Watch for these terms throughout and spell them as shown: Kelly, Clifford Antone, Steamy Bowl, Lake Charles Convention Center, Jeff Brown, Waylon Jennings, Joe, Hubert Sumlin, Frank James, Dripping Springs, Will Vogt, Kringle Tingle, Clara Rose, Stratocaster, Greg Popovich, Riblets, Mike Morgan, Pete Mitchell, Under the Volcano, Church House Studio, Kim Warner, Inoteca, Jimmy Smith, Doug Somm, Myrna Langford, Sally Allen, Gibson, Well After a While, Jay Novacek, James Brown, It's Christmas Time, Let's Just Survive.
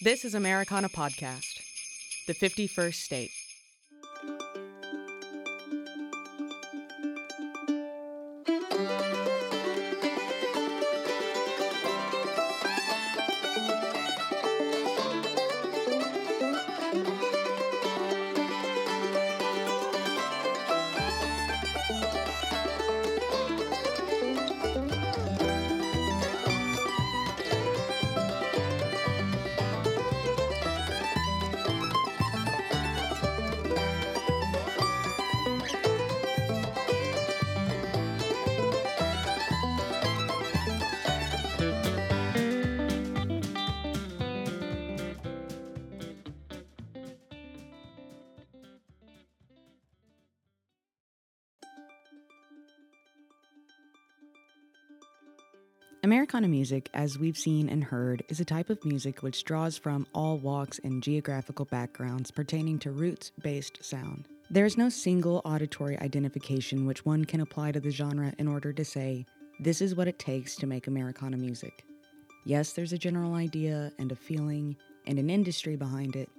This is Americana Podcast, the 51st state. Americana music, as we've seen and heard, is a type of music which draws from all walks and geographical backgrounds pertaining to roots-based sound. There is no single auditory identification which one can apply to the genre in order to say, this is what it takes to make Americana music. Yes, there's a general idea and a feeling and an industry behind it,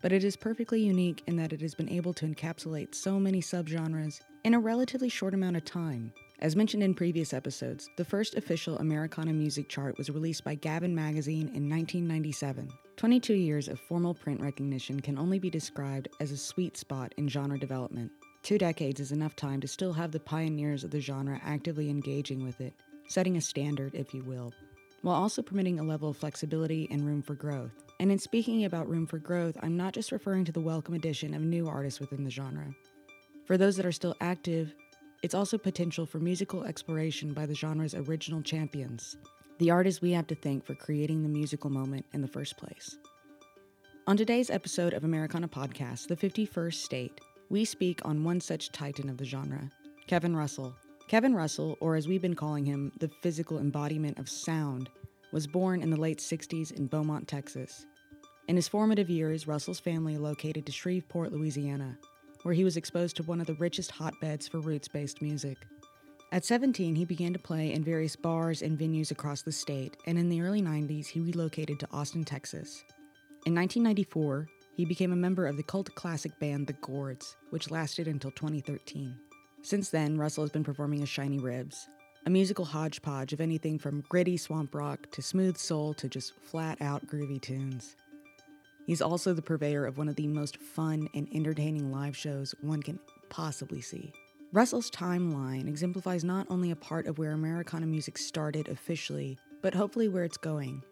but it is perfectly unique in that it has been able to encapsulate so many subgenres in a relatively short amount of time. As mentioned in previous episodes, the first official Americana music chart was released by Gavin Magazine in 1997. 22 years of formal print recognition can only be described as a sweet spot in genre development. 2 decades is enough time to still have the pioneers of the genre actively engaging with it, setting a standard, if you will, while also permitting a level of flexibility and room for growth. And in speaking about room for growth, I'm not just referring to the welcome addition of new artists within the genre. For those that are still active, it's also potential for musical exploration by the genre's original champions, the artists we have to thank for creating the musical moment in the first place. On today's episode of Americana Podcast, the 51st state, we speak on one such titan of the genre, Kevin Russell. Kevin Russell, or as we've been calling him, the physical embodiment of sound, was born in the late 60s in Beaumont, Texas. In his formative years, Russell's family relocated to Shreveport, Louisiana, where he was exposed to one of the richest hotbeds for roots-based music. At 17, he began to play in various bars and venues across the state, and in the early 90s, he relocated to Austin, Texas. In 1994, he became a member of the cult classic band The Gourds, which lasted until 2013. Since then, Russell has been performing as Shinyribs, a musical hodgepodge of anything from gritty swamp rock to smooth soul to just flat-out groovy tunes. He's also the purveyor of one of the most fun and entertaining live shows one can possibly see. Russell's timeline exemplifies not only a part of where Americana music started officially, but hopefully where it's going.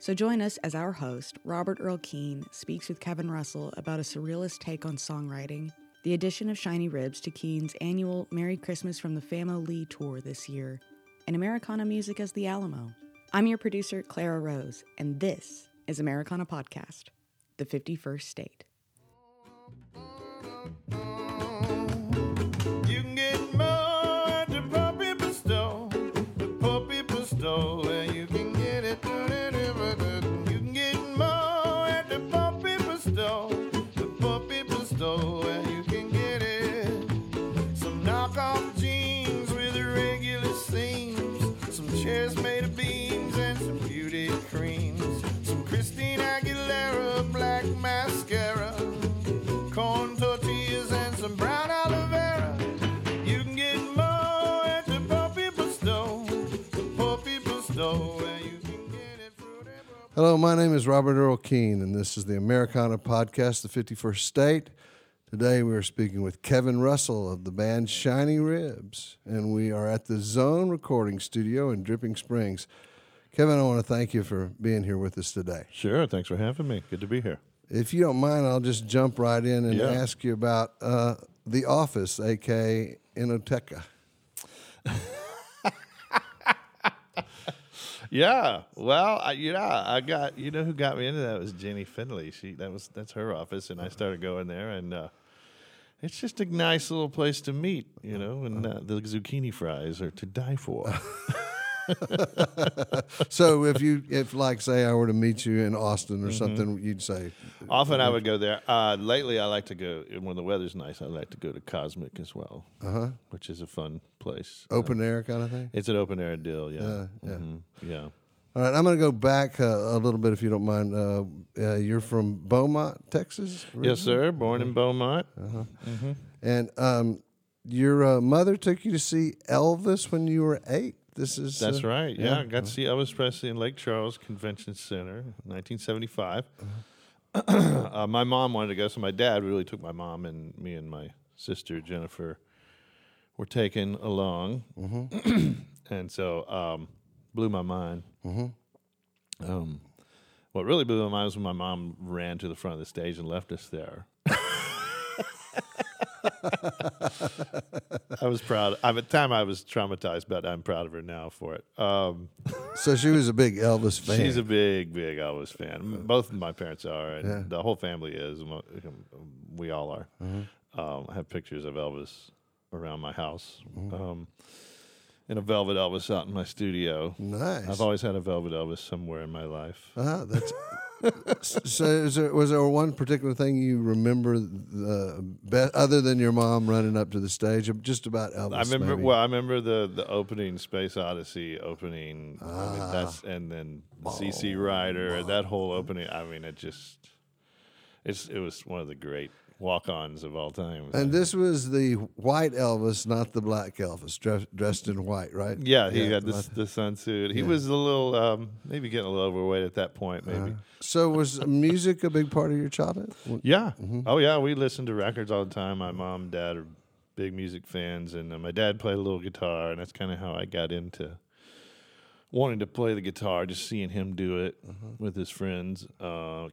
So join us as our host, Robert Earl Keen, speaks with Kevin Russell about a surrealist take on songwriting, the addition of Shinyribs to Keen's annual Merry Christmas from the Family tour this year, and Americana music as the Alamo. I'm your producer, Clara Rose, and this is Americana Podcast, the 51st state. You can get mud to the puppy pistol, and you can get it through the river. You can get mud at the puppy pistol, and you can get it. Some knockoff jeans with irregular seams, some chairs made of beans, and some beauty cream. Hello, my name is Robert Earl Keen, and this is the Americana Podcast, the 51st state. Today we are speaking with Kevin Russell of the band Shinyribs, and we are at the Zone Recording Studio in Dripping Springs. Kevin, I want to thank you for being here with us today. Sure, thanks for having me. Good to be here. If you don't mind, I'll just jump right in and ask you about The Office, a.k.a. Inoteca. I got who got me into that was Jenny Finley. That's her office, and I started going there, and it's just a nice little place to meet, you know. And the zucchini fries are to die for. So if I were to meet you in Austin or something, you'd say often I would go there. Lately, I like to go when the weather's nice. I like to go to Cosmic as well, which is a fun place. Open air kind of thing. It's an open air deal. Yeah. All right, I'm going to go back a little bit, if you don't mind. You're from Beaumont, Texas? Originally? Yes, sir. Born in Beaumont. Uh-huh. Mm-hmm. And your mother took you to see Elvis when you were 8. That's right. Yeah, I got to see Elvis Presley in Lake Charles Convention Center in 1975. Uh-huh. My mom wanted to go, so my dad really took my mom, and me and my sister, Jennifer, were taken along. Mm-hmm. And so... blew my mind. Mm-hmm. What really blew my mind was when my mom ran to the front of the stage and left us there. I was proud. At the time, I was traumatized, but I'm proud of her now for it. So she was a big Elvis fan. She's a big, big Elvis fan. Both of my parents are, and the whole family is. We all are. Mm-hmm. I have pictures of Elvis around my house. Mm-hmm. And a Velvet Elvis out in my studio. Nice. I've always had a Velvet Elvis somewhere in my life. That's so. Was there one particular thing you remember other than your mom running up to the stage? Just about Elvis. I remember the opening Space Odyssey opening. I mean, and then CC Rider. That whole opening. I mean, it was one of the great walk-ons of all time. And this was the white Elvis, not the black Elvis, dressed in white, right? Yeah, he had the sunsuit. He was a little, maybe getting a little overweight at that point, maybe. So was music a big part of your childhood? Yeah. Mm-hmm. Oh, yeah, we listened to records all the time. My mom and dad are big music fans, and my dad played a little guitar, and that's kind of how I got into wanting to play the guitar, just seeing him do it with his friends,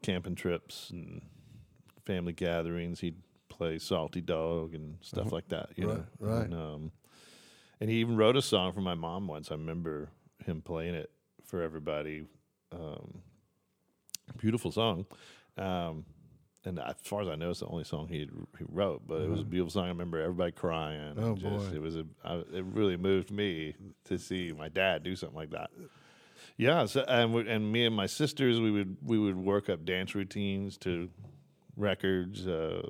camping trips, and family gatherings. He'd play Salty Dog and stuff like that, you know. Right. And he even wrote a song for my mom once. I remember him playing it for everybody. Beautiful song. And as far as I know, it's the only song he wrote, but it was a beautiful song. I remember everybody crying. Oh, boy. It really moved me to see my dad do something like that. Yeah, so, and me and my sisters, we would work up dance routines to records, we're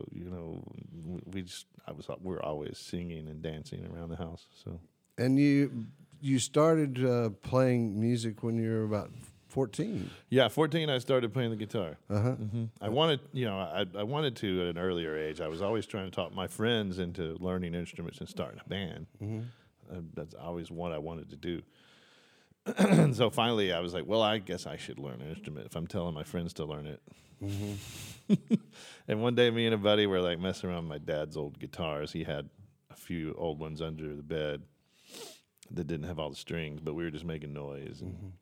always singing and dancing around the house. So, and you started playing music when you were about 14. Yeah, 14. I started playing the guitar. Mm-hmm. I wanted to at an earlier age. I was always trying to talk my friends into learning instruments and starting a band. Mm-hmm. That's always what I wanted to do. And so finally, I was like, well, I guess I should learn an instrument if I'm telling my friends to learn it. Mm-hmm. And one day, me and a buddy were like messing around with my dad's old guitars. He had a few old ones under the bed that didn't have all the strings, but we were just making noise. And,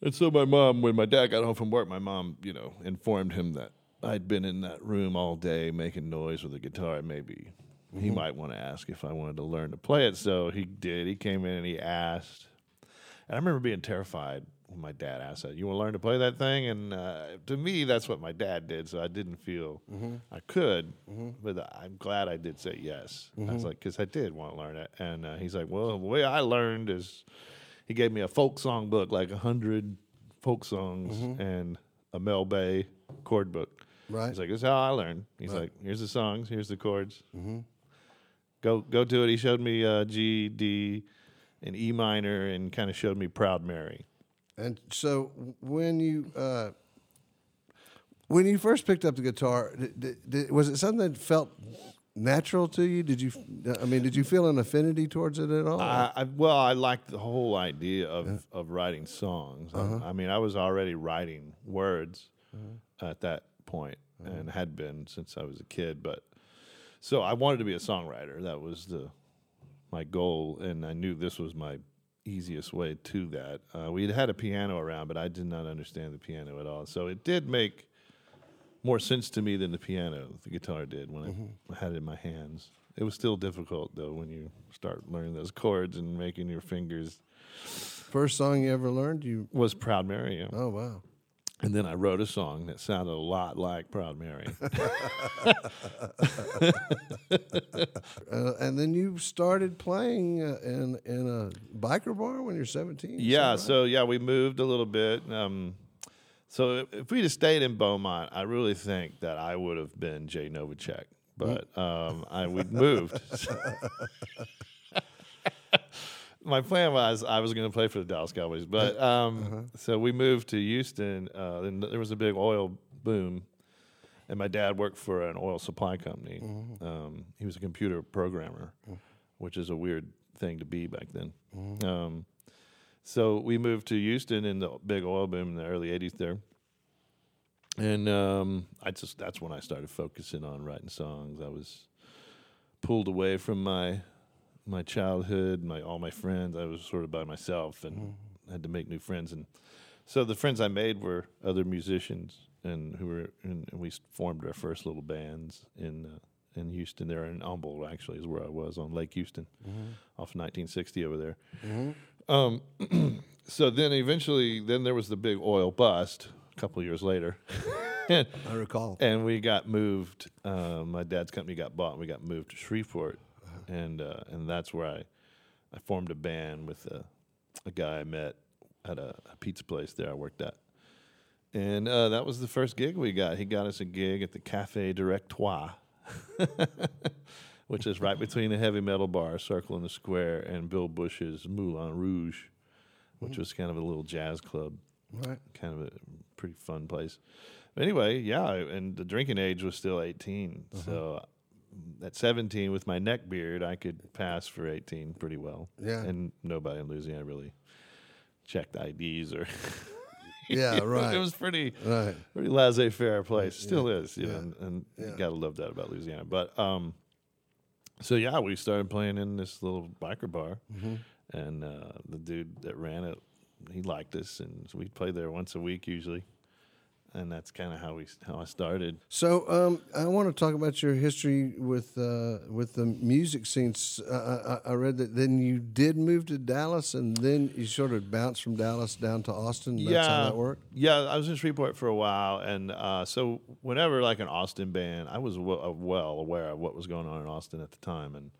and so my mom, when my dad got home from work, my mom, informed him that I'd been in that room all day making noise with a guitar. Maybe he might want to ask if I wanted to learn to play it. So he did. He came in and he asked. And I remember being terrified when my dad asked that, "You want to learn to play that thing?" And to me, that's what my dad did, so I didn't feel I could, but I'm glad I did say yes. I was like, because I did want to learn it. And he's like, well, the way I learned is he gave me a folk song book, like 100 folk songs and a Mel Bay chord book. Right. He's like, this is how I learned. He's like, here's the songs, here's the chords. Go to it. He showed me G, D, an E minor, and kind of showed me Proud Mary. And so when you first picked up the guitar, was it something that felt natural to you? Did you feel an affinity towards it at all? I liked the whole idea of writing songs. I was already writing words at that point, and had been since I was a kid. But so I wanted to be a songwriter. That was my goal, and I knew this was my easiest way to that. We had a piano around, but I did not understand the piano at all. So it did make more sense to me than the piano, the guitar did, when I had it in my hands. It was still difficult, though, when you start learning those chords and making your fingers. First song you ever learned? Was Proud Mary. Oh, wow. And then I wrote a song that sounded a lot like Proud Mary. And then you started playing in a biker bar when you're 17? Yeah, right? So we moved a little bit. So if we'd have stayed in Beaumont, I really think that I would have been Jay Novacek. But we'd moved. my plan was I was going to play for the Dallas Cowboys, but so we moved to Houston, and there was a big oil boom, and my dad worked for an oil supply company. Mm-hmm. He was a computer programmer, which is a weird thing to be back then. Mm-hmm. So we moved to Houston in the big oil boom in the early 80s there. And that's when I started focusing on writing songs. I was pulled away from my childhood, all my friends. I was sort of by myself and had to make new friends. And so the friends I made were other musicians, and we formed our first little bands in Houston. There in Humble, actually, is where I was, on Lake Houston, off 1960 over there. Mm-hmm. So then eventually there was the big oil bust a couple of years later. I recall. And we got moved. My dad's company got bought, and we got moved to Shreveport. And that's where I formed a band with a guy I met at a pizza place there I worked at. And that was the first gig we got. He got us a gig at the Café Directoire, which is right between the heavy metal bar, Circle in the Square, and Bill Bush's Moulin Rouge, which was kind of a little jazz club. Right. Kind of a pretty fun place. But anyway, yeah, and the drinking age was still 18, so... At 17, with my neck beard, I could pass for 18 pretty well. Yeah. And nobody in Louisiana really checked IDs or... Yeah, right. It was pretty laissez-faire place. Still is, you know, and you got to love that about Louisiana. But, so yeah, we started playing in this little biker bar, and the dude that ran it, he liked us, and so we'd play there once a week usually. And that's kind of how I started. So I want to talk about your history with the music scene. I read that then you did move to Dallas, and then you sort of bounced from Dallas down to Austin. That's how that worked? Yeah, I was in Shreveport for a while. And so whenever, like, an Austin band, I was well aware of what was going on in Austin at the time, and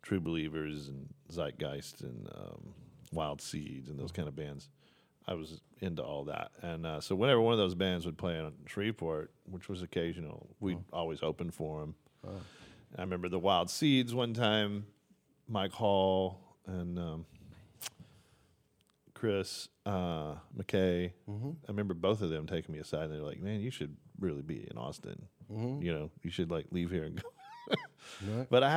True Believers and Zeitgeist and Wild Seeds and those kind of bands. I was into all that. And so whenever one of those bands would play in Shreveport, which was occasional, we'd always open for them. I remember the Wild Seeds one time, Mike Hall and Chris McKay. Mm-hmm. I remember both of them taking me aside, and they're like, man, you should really be in Austin. Mm-hmm. You know, you should, like, leave here and go. Right. But I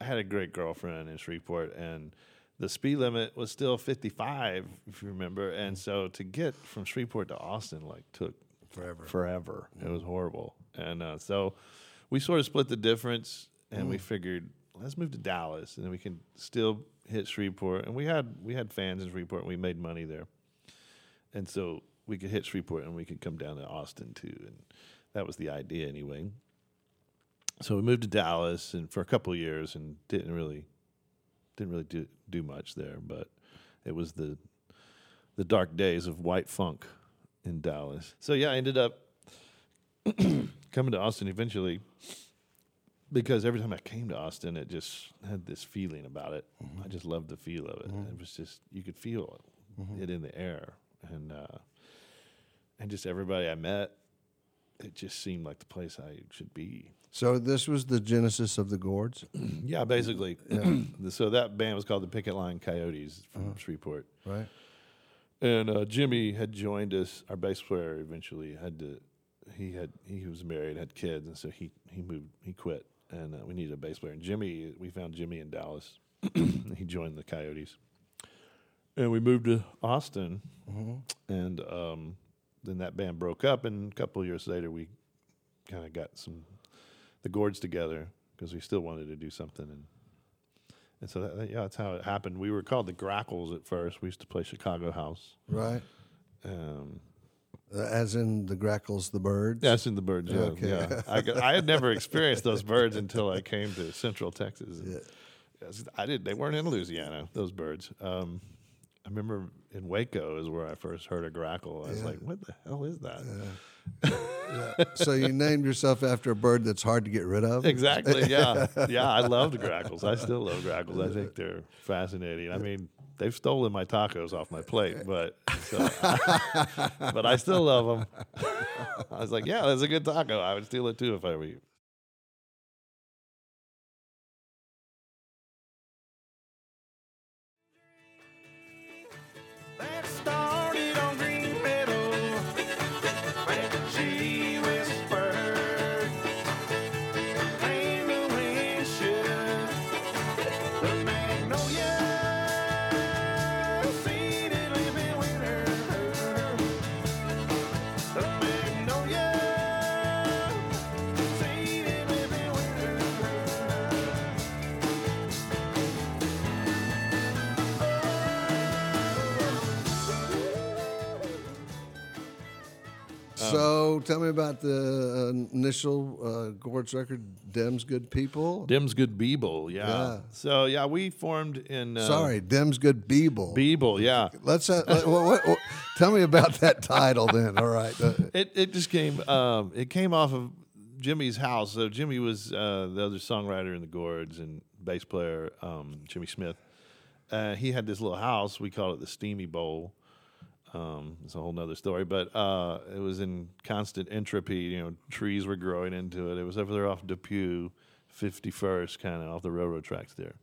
had a great girlfriend in Shreveport, and the speed limit was still 55, if you remember, and so to get from Shreveport to Austin, like, took forever. Mm-hmm. It was horrible, and so we sort of split the difference, and we figured, let's move to Dallas, and then we can still hit Shreveport, and we had fans in Shreveport, and we made money there, and so we could hit Shreveport, and we could come down to Austin too, and that was the idea anyway. So we moved to Dallas, and for a couple of years, and didn't really do much there, but it was the dark days of white funk in Dallas. So yeah, I ended up coming to Austin eventually, because every time I came to Austin, it just had this feeling about it. Mm-hmm. I just loved the feel of it. Mm-hmm. It was just, you could feel it in the air, and just everybody I met, it just seemed like the place I should be. So this was the genesis of the Gourds? Yeah, basically. Yeah. So that band was called the Picket Line Coyotes from Shreveport. Right. And Jimmy had joined us. Our bass player eventually he was married, had kids, and so he moved, he quit, and we needed a bass player. And Jimmy, we found Jimmy in Dallas. He joined the Coyotes. And we moved to Austin, and then that band broke up, and a couple of years later we kind of got the Gourds together, because we still wanted to do something, and so that's how it happened. We were called the Grackles at first. We used to play Chicago house, right? As in the Grackles, the birds. That's in the birds. Yeah, okay. Yeah. I had never experienced those birds until I came to Central Texas. Yeah. I did. They weren't in Louisiana. Those birds. I remember in Waco is where I first heard a grackle. I was like, what the hell is that? Yeah. Yeah. So you named yourself after a bird that's hard to get rid of? Exactly, yeah. Yeah, I loved grackles. I still love grackles. I think they're fascinating. I mean, they've stolen my tacos off my plate, but I still love them. I was like, yeah, that's a good taco. I would steal it too if I were you. So tell me about the initial Gourds record, Dem's Good People. Dem's Good Beeble, yeah. So, yeah, we formed in... Dem's Good Beeble. Beeble, yeah. Let's tell me about that title then, all right. It just came... it came off of Jimmy's house. So Jimmy was the other songwriter in the Gourds and bass player, Jimmy Smith. He had this little house. We called it the Steamy Bowl. It's a whole nother story, but it was in constant entropy. You know, trees were growing into it. It was over there off Depew, 51st, kind of off the railroad tracks there,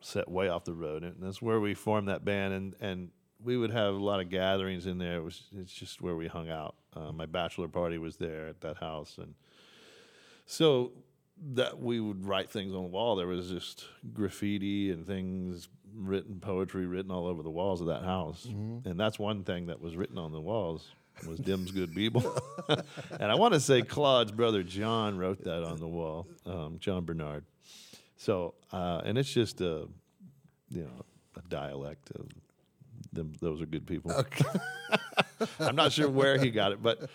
set way off the road. And that's where we formed that band, and we would have a lot of gatherings in there. It's just where we hung out. My bachelor party was there at that house, and so that we would write things on the wall. There was just graffiti and things written, poetry written all over the walls of that house. Mm-hmm. And that's one thing that was written on the walls was Dem's Good Beeble. And I want to say Claude's brother John wrote that on the wall, John Bernard. So, and it's just a dialect of them. Those are good people. Okay. I'm not sure where he got it, but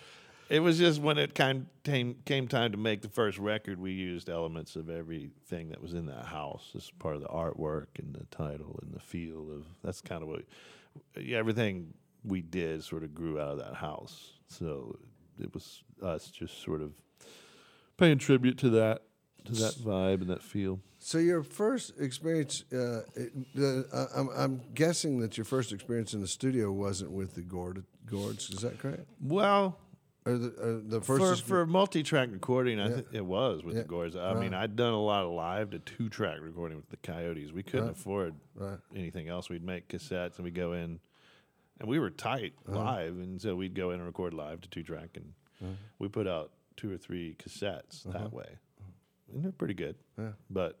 it was just when it came time to make the first record, we used elements of everything that was in that house. It's part of the artwork and the title and the feel of. That's kind of what everything we did sort of grew out of that house. So it was us just sort of paying tribute to that vibe and that feel. So your first experience, I'm guessing that your first experience in the studio wasn't with the Gourds. Is that correct? Well. Or the first for multi-track recording, I think it was with the Gourds. I mean, I'd done a lot of live to two-track recording with the Coyotes. We couldn't afford anything else. We'd make cassettes and we'd go in, and we were tight live, and so we'd go in and record live to two-track, and we put out 2 or 3 cassettes that way, and they're pretty good. Yeah. But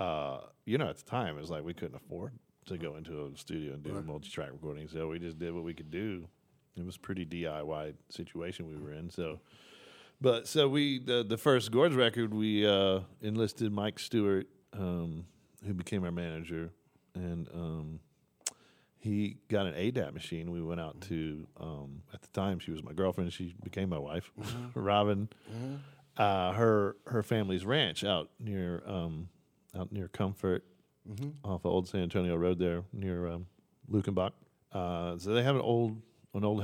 at the time, it was like we couldn't afford to go into a studio and do multi-track recording, so we just did what we could do. It was a pretty DIY situation we were in. So we the first Gourds record, we enlisted Mike Stewart, who became our manager, and he got an ADAT machine. We went out to at the time she was my girlfriend. She became my wife, Robin. Mm-hmm. Her family's ranch out near Comfort, off of Old San Antonio Road there near Lukenbach. So they have an old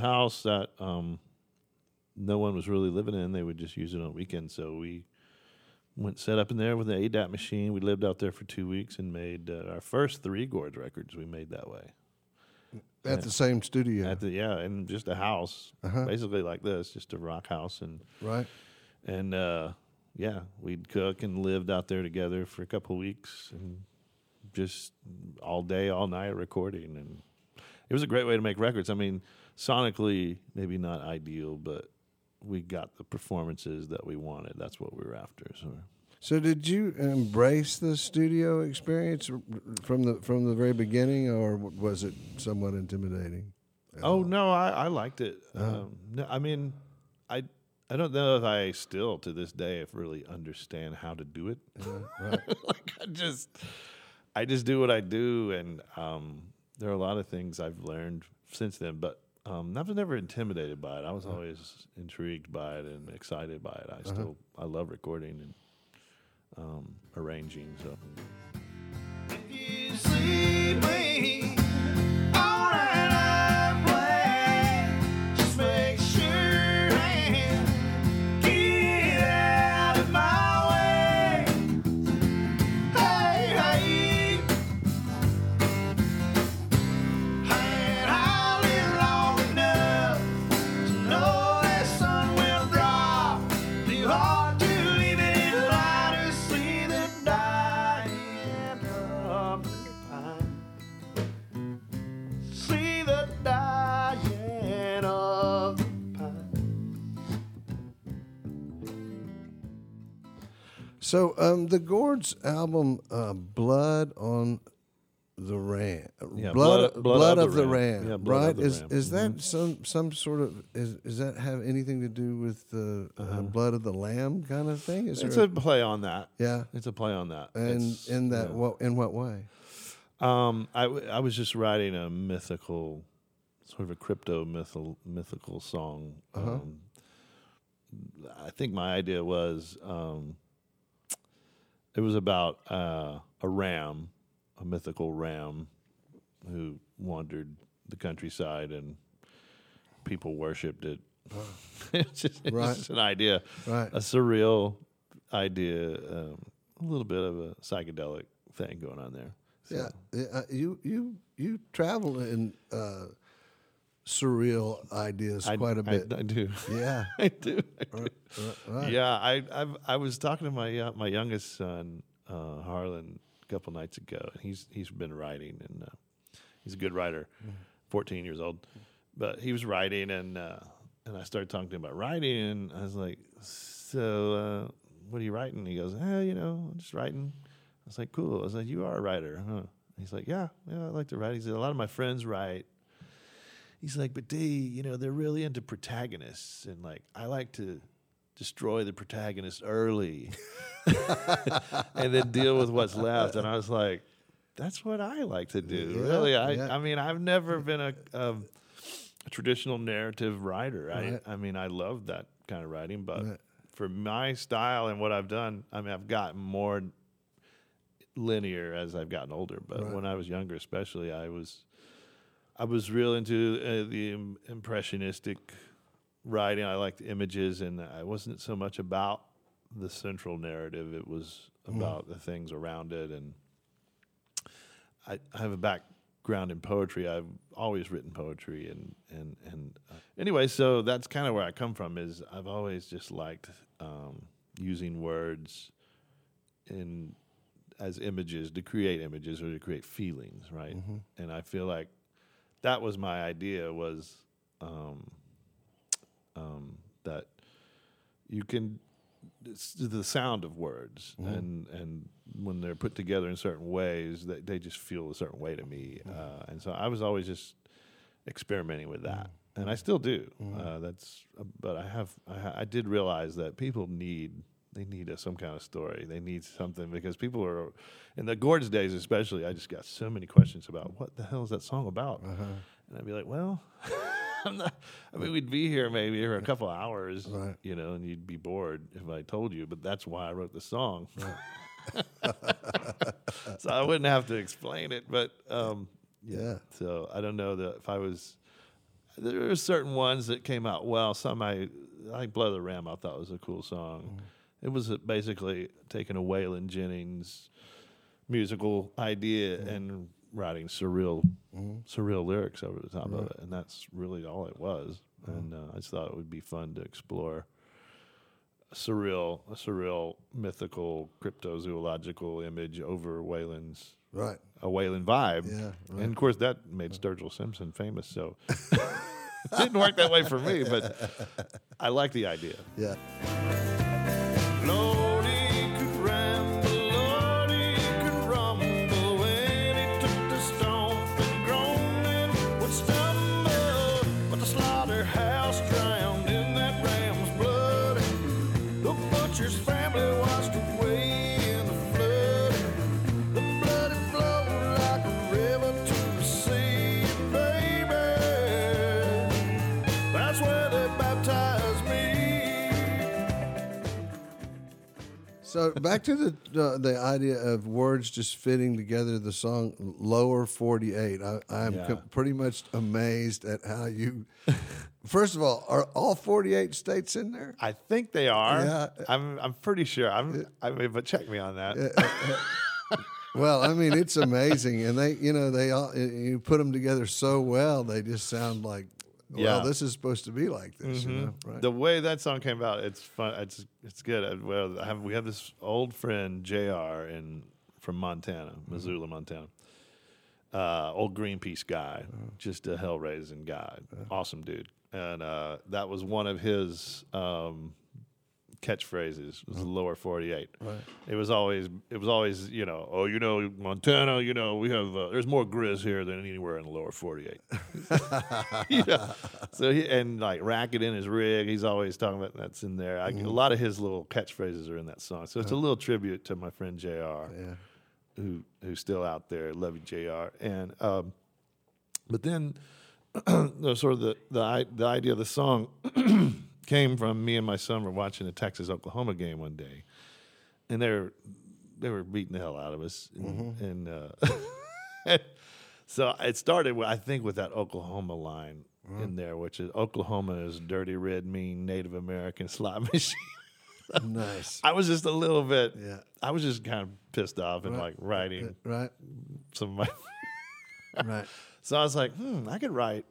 house that no one was really living in. They would just use it on weekends. So we went set up in there with an ADAT machine. We lived out there for 2 weeks and made our first 3 Gourds records we made that way. At the same studio? And just a house, basically like this, just a rock house. And we'd cook and lived out there together for a couple of weeks and just all day, all night recording. And it was a great way to make records. I mean, sonically, maybe not ideal, but we got the performances that we wanted. That's what we were after. So did you embrace the studio experience from the very beginning, or was it somewhat intimidating? No, I liked it. No, I mean, I don't know if I still to this day if really understand how to do it. I just do what I do, and there are a lot of things I've learned since then, but. I was never intimidated by it. I was always intrigued by it and excited by it. I still, I love recording and arranging. So. If you see me, all right, I play. Just make sure and get out of my way. Hey, So the Gourds album, "Blood on the Ranch," Blood of the Ranch, is that some sort of is that have anything to do with the blood of the lamb kind of thing? It's a play on that. Yeah, it's a play on that. And it's, in that, in what way? I was just writing a mythical sort of a crypto-mythical song. Uh-huh. I think my idea was it was about a ram, a mythical ram who wandered the countryside and people worshipped it. Right. It's just an idea, right. A surreal idea, a little bit of a psychedelic thing going on there. So. Yeah, you travel in surreal ideas quite a bit. I do. Yeah, I do. Right. Yeah, I was talking to my youngest son Harlan a couple nights ago, and he's been writing, and he's a good writer, 14 years old, but he was writing and I started talking to him about writing, and I was like, so what are you writing? He goes, I'm just writing. I was like, cool. I was like, you are a writer, huh? He's like, yeah, I like to write. He said, a lot of my friends write. He's like, but they're really into protagonists, and like, I like to destroy the protagonist early and then deal with what's left. And I was like, that's what I like to do, really. I mean, I've never been a traditional narrative writer. Right. I mean, I love that kind of writing, but for my style and what I've done, I mean, I've gotten more linear as I've gotten older. But when I was younger, especially, I was real into the impressionistic writing. I liked images, and I wasn't so much about the central narrative. It was about the things around it, and I have a background in poetry. I've always written poetry, and anyway, so that's kind of where I come from. Is I've always just liked using words as images to create images or to create feelings, right? Mm-hmm. And I feel like that was my idea, was that you can. It's the sound of words, and when they're put together in certain ways, they just feel a certain way to me. And so I was always just experimenting with that, and I still do. But I did realize that people need some kind of story. They need something, because people are, in the Gourds days especially, I just got so many questions about what the hell is that song about, and I'd be like, well. We'd be here maybe for a couple hours, right. And you'd be bored if I told you, but that's why I wrote the song. Right. So I wouldn't have to explain it, but so I don't know that if I was, there were certain ones that came out well. Some I like Blow the Ram, I thought was a cool song. It was basically taking a Waylon Jennings musical idea and writing surreal lyrics over the top of it, and that's really all it was. And I just thought it would be fun to explore a surreal, mythical, cryptozoological image over Waylon's a Waylon vibe. Yeah, right. And of course that made Sturgill Simpson famous. So it didn't work that way for me, but I like the idea. Yeah. So back to the idea of words just fitting together. The song Lower 48. I'm pretty much amazed at how you. First of all, are all 48 states in there? I think they are. Yeah. I'm pretty sure. But check me on that. Well, I mean, it's amazing, and they all put them together so well. They just sound like. Well, this is supposed to be like this, right? The way that song came about, it's fun. It's good. We have this old friend, JR, from Montana, Missoula, Montana. Old Greenpeace guy, just a hell-raising guy. Awesome dude. And that was one of his catchphrases, was the Lower 48. Right. It was always, Montana, we have, there's more grizz here than anywhere in the Lower 48. Yeah. So he, Racket in his rig, he's always talking about that's in there. A lot of his little catchphrases are in that song. So it's a little tribute to my friend JR, who's still out there. Love you, JR. And, but then sort of the idea of the song came from me and my son were watching a Texas-Oklahoma game one day, and they were beating the hell out of us, and so it started with, I think, with that Oklahoma line in there, which is Oklahoma is dirty, red, mean, Native American slot machine. Nice. I was just a little bit. Yeah. I was just kind of pissed off and like writing. Right. Some of my. Right. So I was like, I could write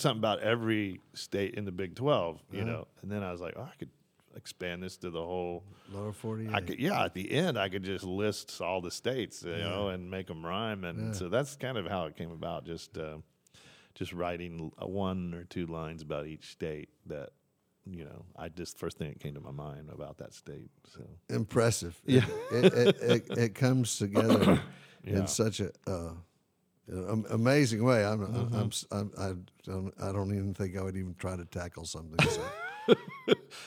something about every state in the Big 12, you know. And then I was like, oh, I could expand this to the whole Lower 48. At the end, I could just list all the states, you know, and make them rhyme. And so that's kind of how it came about. Just writing one or two lines about each state that. You know, I just first thing that came to my mind about that state. So impressive. Yeah, it comes together in such a amazing way. I don't even think I would even try to tackle something. So.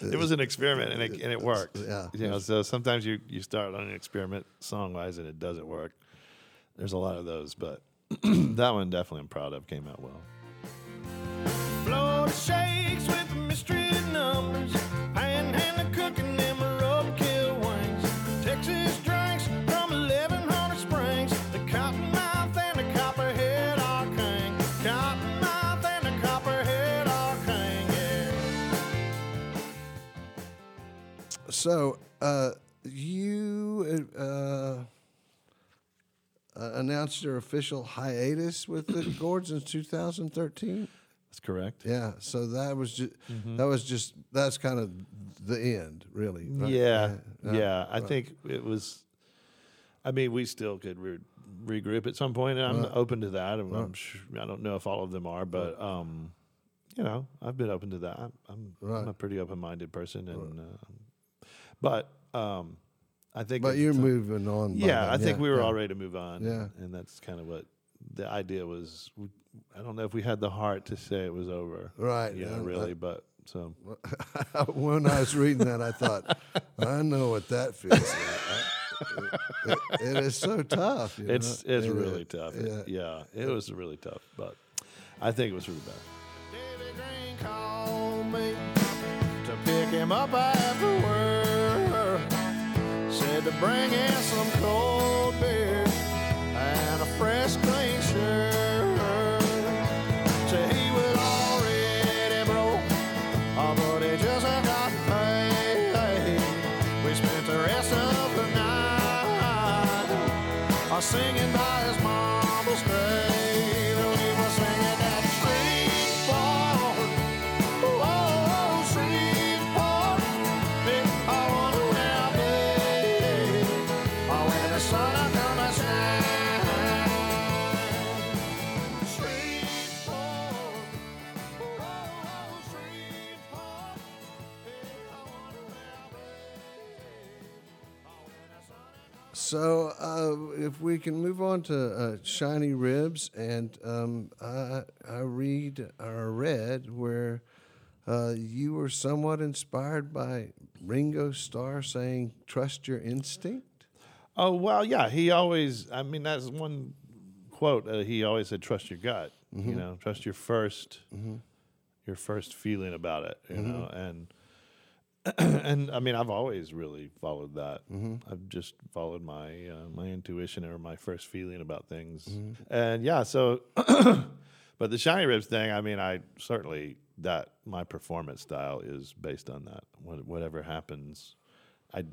It was an experiment and it worked. Yeah, you know. So sometimes you start on an experiment song wise and it doesn't work. There's a lot of those, but that one definitely I'm proud of. Came out well. Blow the shakes with mystery. So you announced your official hiatus with the Gourds in 2013. That's correct. Yeah. So that was just that's kind of the end, really. Right? Yeah. I think it was. I mean, we still could regroup at some point, and I'm open to that. And I'm sure, I don't know if all of them are, but. You know, I've been open to that. I'm a pretty open-minded person, and but I think. But you're moving on. Yeah, I think we were all ready to move on. Yeah, and that's kind of what the idea was. I don't know if we had the heart to say it was over. Right. Yeah, really. But so when I was reading that, I thought, I know what that feels like. It is so tough. It's really tough. It was really tough, but I think it was really bad. Called me to pick him up after work. Said to bring in some cold beer and a fresh clean shirt. Said he was already broke, but he just got paid. We spent the rest of the night singing by his mama's grave. We were singing that street ball. So if we can move on to Shinyribs, and I read where you were somewhat inspired by Ringo Starr saying, "Trust your instinct." Oh well, yeah. He always, I mean, that's one quote. He always said, "Trust your gut." Mm-hmm. You know, trust your first feeling about it. You know, and. And I mean, I've always really followed that. Mm-hmm. I've just followed my my intuition or my first feeling about things. Mm-hmm. And yeah, so but the Shinyribs thing, I mean, I certainly that my performance style is based on that. Whatever happens, I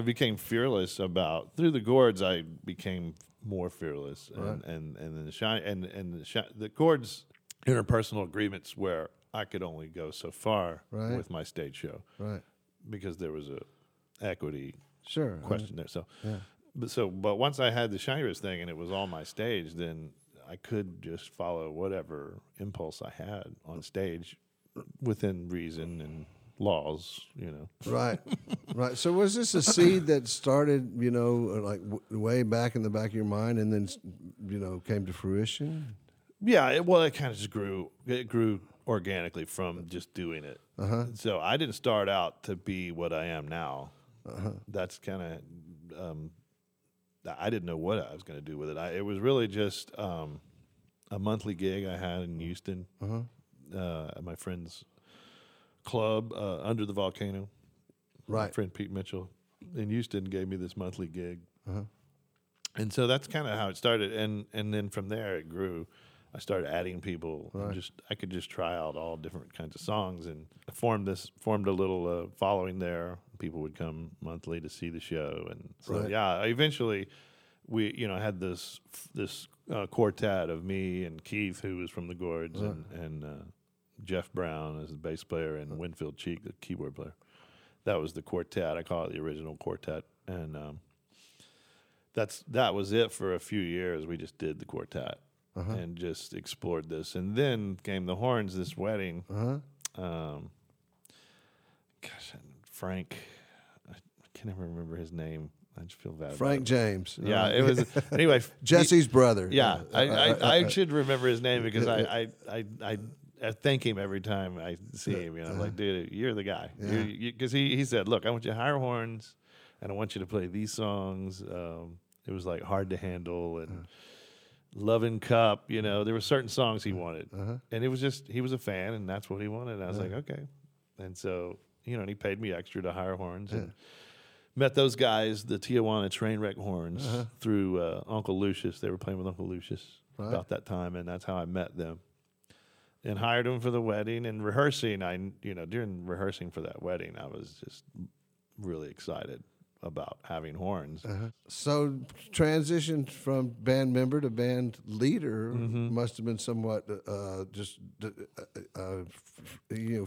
became fearless about through the Gourds. I became more fearless, and then the Gourds' interpersonal agreements where. I could only go so far with my stage show, because there was a equity question there. So, but once I had the Shinyribs thing and it was all my stage, then I could just follow whatever impulse I had on stage, within reason and laws, you know. Right, right. So was this a seed that started, you know, like way back in the back of your mind, and then, you know, came to fruition? Yeah. It kind of just grew. It grew. Organically from just doing it. So I didn't start out to be what I am now. That's kind of, I didn't know what I was going to do with it. It was really just a monthly gig I had in Houston at my friend's club under the volcano. Right. My friend Pete Mitchell in Houston gave me this monthly gig. And so that's kind of how it started. And then from there it grew. I started adding people. Right. And just I could just try out all different kinds of songs, and I formed a little following there. People would come monthly to see the show, and so yeah. Eventually, we I had this quartet of me and Keith, who was from the Gourds, and Jeff Brown as the bass player, and Winfield Cheek, the keyboard player. That was the quartet. I call it the original quartet, and that was it for a few years. We just did the quartet. And just explored this. And then came the horns, this wedding. Frank, I can't even remember his name. I just feel bad. Frank James. Yeah, it was. Anyway. Jesse's brother. Yeah, I should remember his name because I thank him every time I see him. You know, I'm like, dude, you're the guy. Because he said, look, I want you to hire horns, and I want you to play these songs. It was like Hard to Handle and... Loving Cup, there were certain songs he wanted. And it was just, he was a fan, and that's what he wanted. And I was like, okay. And so, and he paid me extra to hire horns. And met those guys, the Tijuana Trainwreck Horns, through Uncle Lucius. They were playing with Uncle Lucius about that time, and that's how I met them. And hired them for the wedding. And rehearsing, during rehearsing for that wedding, I was just really excited about having horns. So transition from band member to band leader must have been somewhat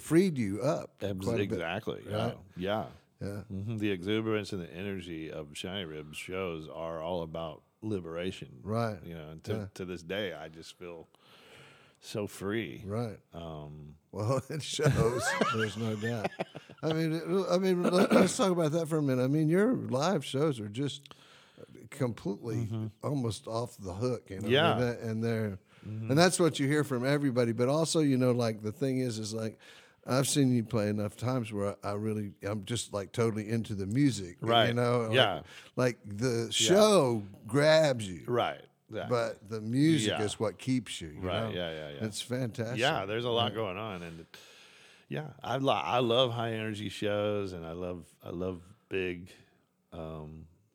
freed you up. Exactly. Right? Yeah. Mm-hmm. The exuberance and the energy of Shinyribs shows are all about liberation. Right. And to this day, I just feel so free. Right. Well, it shows. There's no doubt. I mean, let's talk about that for a minute. I mean, your live shows are just completely almost off the hook, Yeah. And they're, and that's what you hear from everybody. But also, like the thing is like, I've seen you play enough times where I'm just like totally into the music, right? Yeah. Like the show grabs you, right? Exactly. But the music is what keeps you, right? Yeah. It's fantastic. Yeah, there's a lot going on, and. Yeah, I love high energy shows, and I love big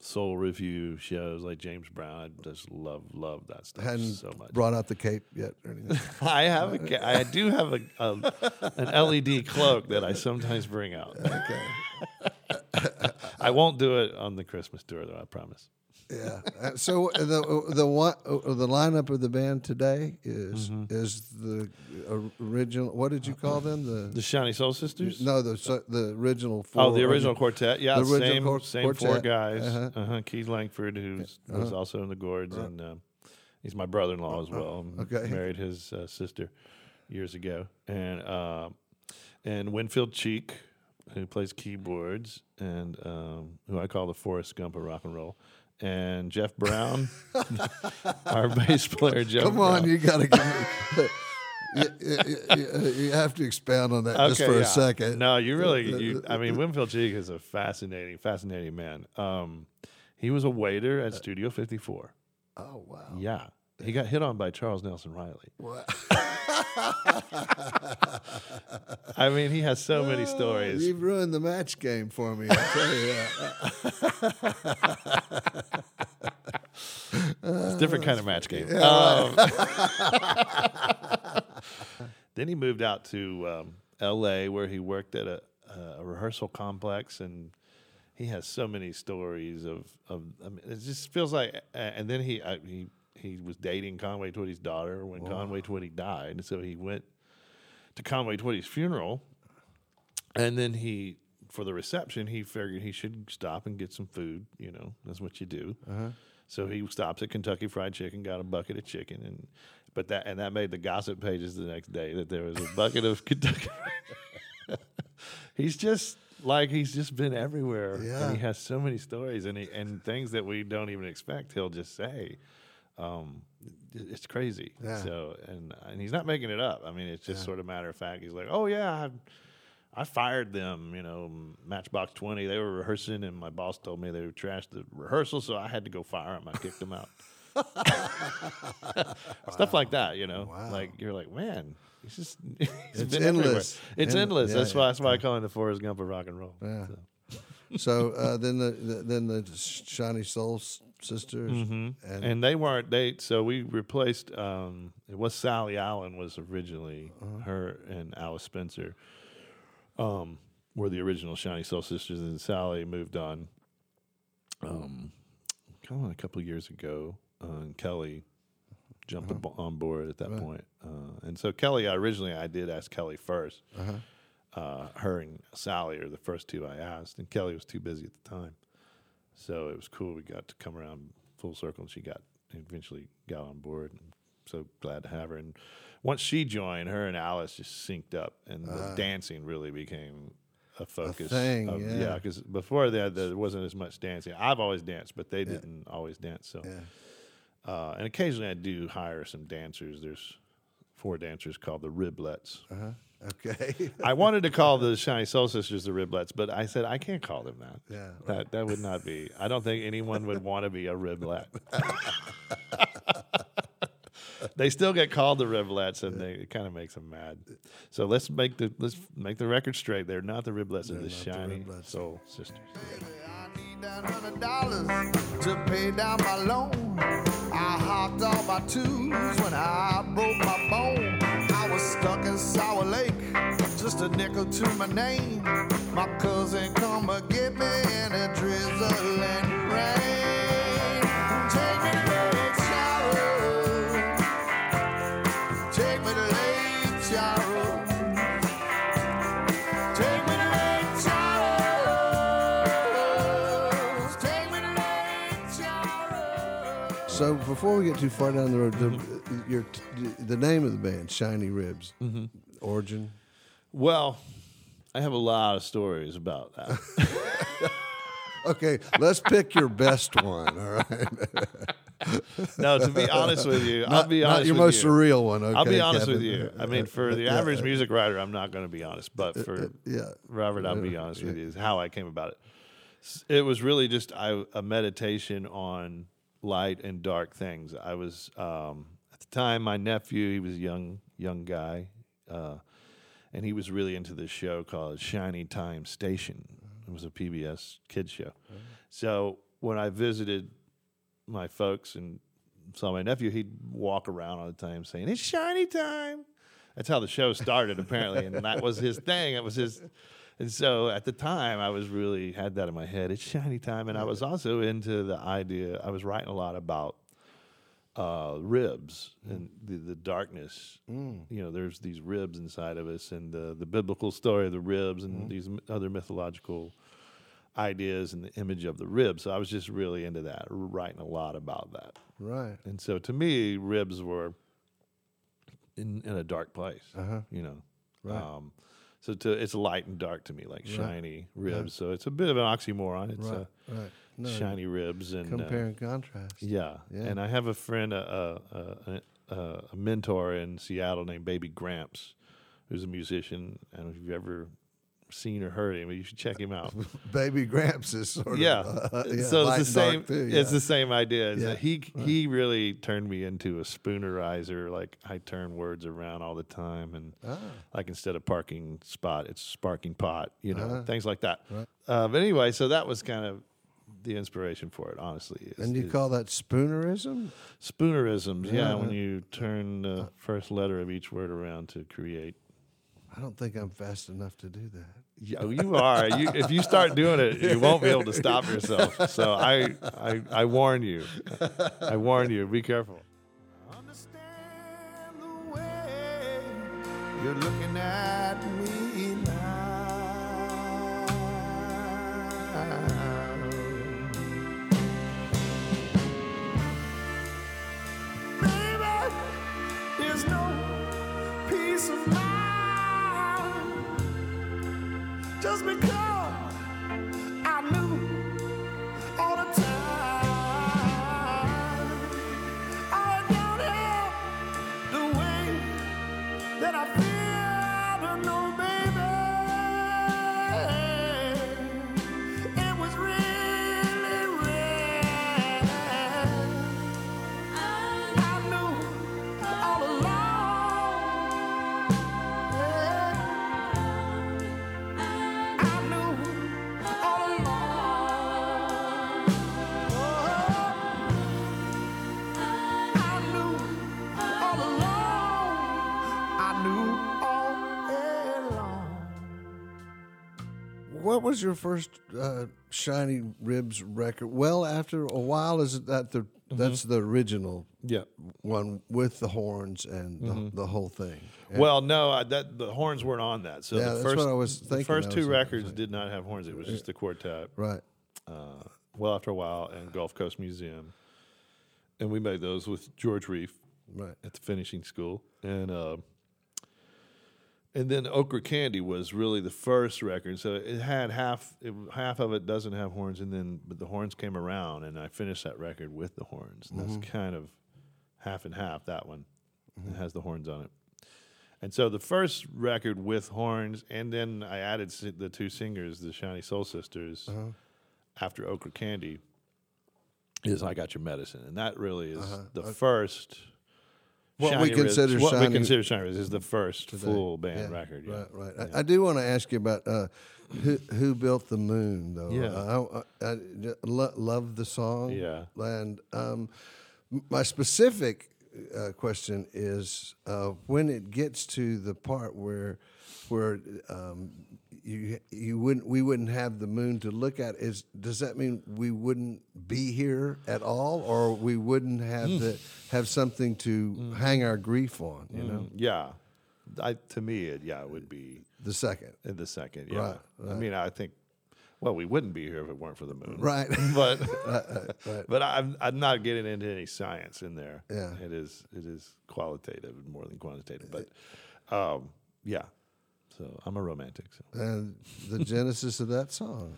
soul review shows like James Brown. I just love that stuff so much. Brought out the cape yet or anything? I have I do have an LED cloak that I sometimes bring out. Okay. I won't do it on the Christmas tour though. I promise. Yeah. So the lineup of the band today is the original. What did you call them? The Shiny Soul Sisters? No, the original four. Oh, the original quartet. Yeah, the original same four guys. Keith Langford, who's also in the Gourds, and he's my brother-in-law as well. Okay. Married his sister years ago, and Winfield Cheek, who plays keyboards, and who I call the Forrest Gump of rock and roll. And Jeff Brown, our bass player, Jeff Brown. Come on, you got to go. You have to expound on that just for a second. No, you really, Winfield Cheek is a fascinating man. He was a waiter at Studio 54. Oh, wow. Yeah. He got hit on by Charles Nelson Riley. Wow. He has so many stories. You've ruined the match game for me, I tell you that. It's a different kind of match game. Yeah, Then he moved out to L.A., where he worked at a rehearsal complex, and he has so many stories of it just feels like, and then he was dating Conway Twitty's daughter when Conway Twitty died. So he went to Conway Twitty's funeral. And then for the reception, he figured he should stop and get some food. That's what you do. So he stops at Kentucky Fried Chicken, got a bucket of chicken. But that made the gossip pages the next day that there was a bucket of Kentucky Fried he's just been everywhere. Yeah. And he has so many stories and things that we don't even expect. He'll just say. It's crazy. Yeah. So and he's not making it up. It's just sort of matter of fact. He's like, oh yeah, I fired them. Matchbox 20. They were rehearsing, and my boss told me they were trashed the rehearsal, so I had to go fire them. I kicked them out. Stuff like that, you know. Wow. Like, you're like, man, it's just it's endless. Everywhere. It's endless. Yeah, that's why I call it the Forrest Gump of rock and roll. Yeah. So then the Shiny Soul Sisters, mm-hmm. and they weren't they. So we replaced. It was Sally Allen was originally her, and Alice Spencer were the original Shiny Soul Sisters, and Sally moved on. Kind of a couple of years ago, and Kelly jumped on board at that point, and so Kelly. I did ask Kelly first. Uh-huh. Her and Sally are the first two I asked, and Kelly was too busy at the time. So it was cool. We got to come around full circle, and she eventually got on board. And I'm so glad to have her. And once she joined, her and Alice just synced up, and the dancing really became a focus. Yeah, because before that, there wasn't as much dancing. I've always danced, but they didn't always dance. So, and occasionally I do hire some dancers. There's 4 dancers called the Riblets. Uh-huh. Okay. I wanted to call the Shiny Soul Sisters the Riblets, but I said I can't call them that. Yeah, right. That would not be. I don't think anyone would want to be a Riblet. They still get called the Riblets, and it kind of makes them mad. So let's make the record straight. They're not the Riblets, they're the Shiny Soul Sisters. I need $900 to pay down my loan. I hopped all my twos when I broke my bone. Stuck in Sour Lake, just a nickel to my name. My cousin come and get me in a drizzling rain. Take me to Lake Charles. Take me to Lake Charles. Take me to Lake Charles. Take me to Lake Charles. So before we get too far down the road, the name of the band, Shinyribs, origin? Well, I have a lot of stories about that. Okay, let's pick your best one, all right? No, to be honest with you, I'll be honest with you. Not your most surreal one, okay, I'll be honest with you. I mean, for the average music writer, I'm not going to be honest, but for Robert, I'll be honest with you, is how I came about it. It was really just a meditation on light and dark things. I was... at the time, my nephew, he was a young guy, and he was really into this show called Shiny Time Station. It was a PBS kids show. Mm-hmm. So when I visited my folks and saw my nephew, he'd walk around all the time saying, "It's shiny time." That's how the show started, apparently, and that was his thing. It was his, and so at the time, I was really had that in my head. It's shiny time, and I was also into the idea. I was writing a lot about ribs and the darkness. You know, there's these ribs inside of us, and the biblical story of the ribs, and these other mythological ideas, and the image of the ribs. So I was just really into that, writing a lot about that. Right. And so to me, ribs were in a dark place. You know. Right. So it's light and dark to me, like shiny ribs. Yeah. So it's a bit of an oxymoron. It's shiny ribs and compare and contrast. Yeah, and I have a friend, a mentor in Seattle named Baby Gramps, who's a musician. I don't know if you've ever seen or heard him, but you should check him out. Baby Gramps is sort of so it's the same. Too, It's the same idea. Yeah. He really turned me into a spoonerizer. Like I turn words around all the time, and like instead of parking spot, it's sparking pot. You know, things like that. Right. But anyway, so that was kind of the inspiration for it, honestly. And you call that spoonerism? Spoonerisms, yeah, when you turn the first letter of each word around to create. I don't think I'm fast enough to do that. Yeah, you are. If you start doing it, you won't be able to stop yourself. So I warn you. I warn you. Be careful. Understand the way you're looking at me now. There's no peace of mind, just because I knew all the time I don't have the way that I feel. No, baby, it was really real. What was your first Shinyribs record? Well, After a While, is that the that's the original one with the horns and the whole thing? Yeah. Well, no, the horns weren't on that. So the first, that's what I was thinking. The first two records did not have horns. It was just the quartet. Right. Well After a While and Gulf Coast Museum. And we made those with George Reef at the finishing school. And then Okra Candy was really the first record. So it had half of it doesn't have horns, and then but the horns came around, and I finished that record with the horns. And that's kind of half and half, that one. It has the horns on it. And so the first record with horns, and then I added the two singers, the Shiny Soul Sisters, after Okra Candy, is I Got Your Medicine. And that really is the first... What we consider Shinyribs is the first full band record. Yeah. Right. Yeah. I do want to ask you about who Built the Moon, though. Yeah. I love the song. Yeah. And my specific question is when it gets to the part where we wouldn't have the moon to look at. Does that mean we wouldn't be here at all, or we wouldn't have have something to hang our grief on? You know? Yeah, to me, it would be the second. Yeah, right. I mean, I think. Well, we wouldn't be here if it weren't for the moon, right? But but I'm not getting into any science in there. Yeah, it is qualitative more than quantitative. But So I'm a romantic. So. And the genesis of that song?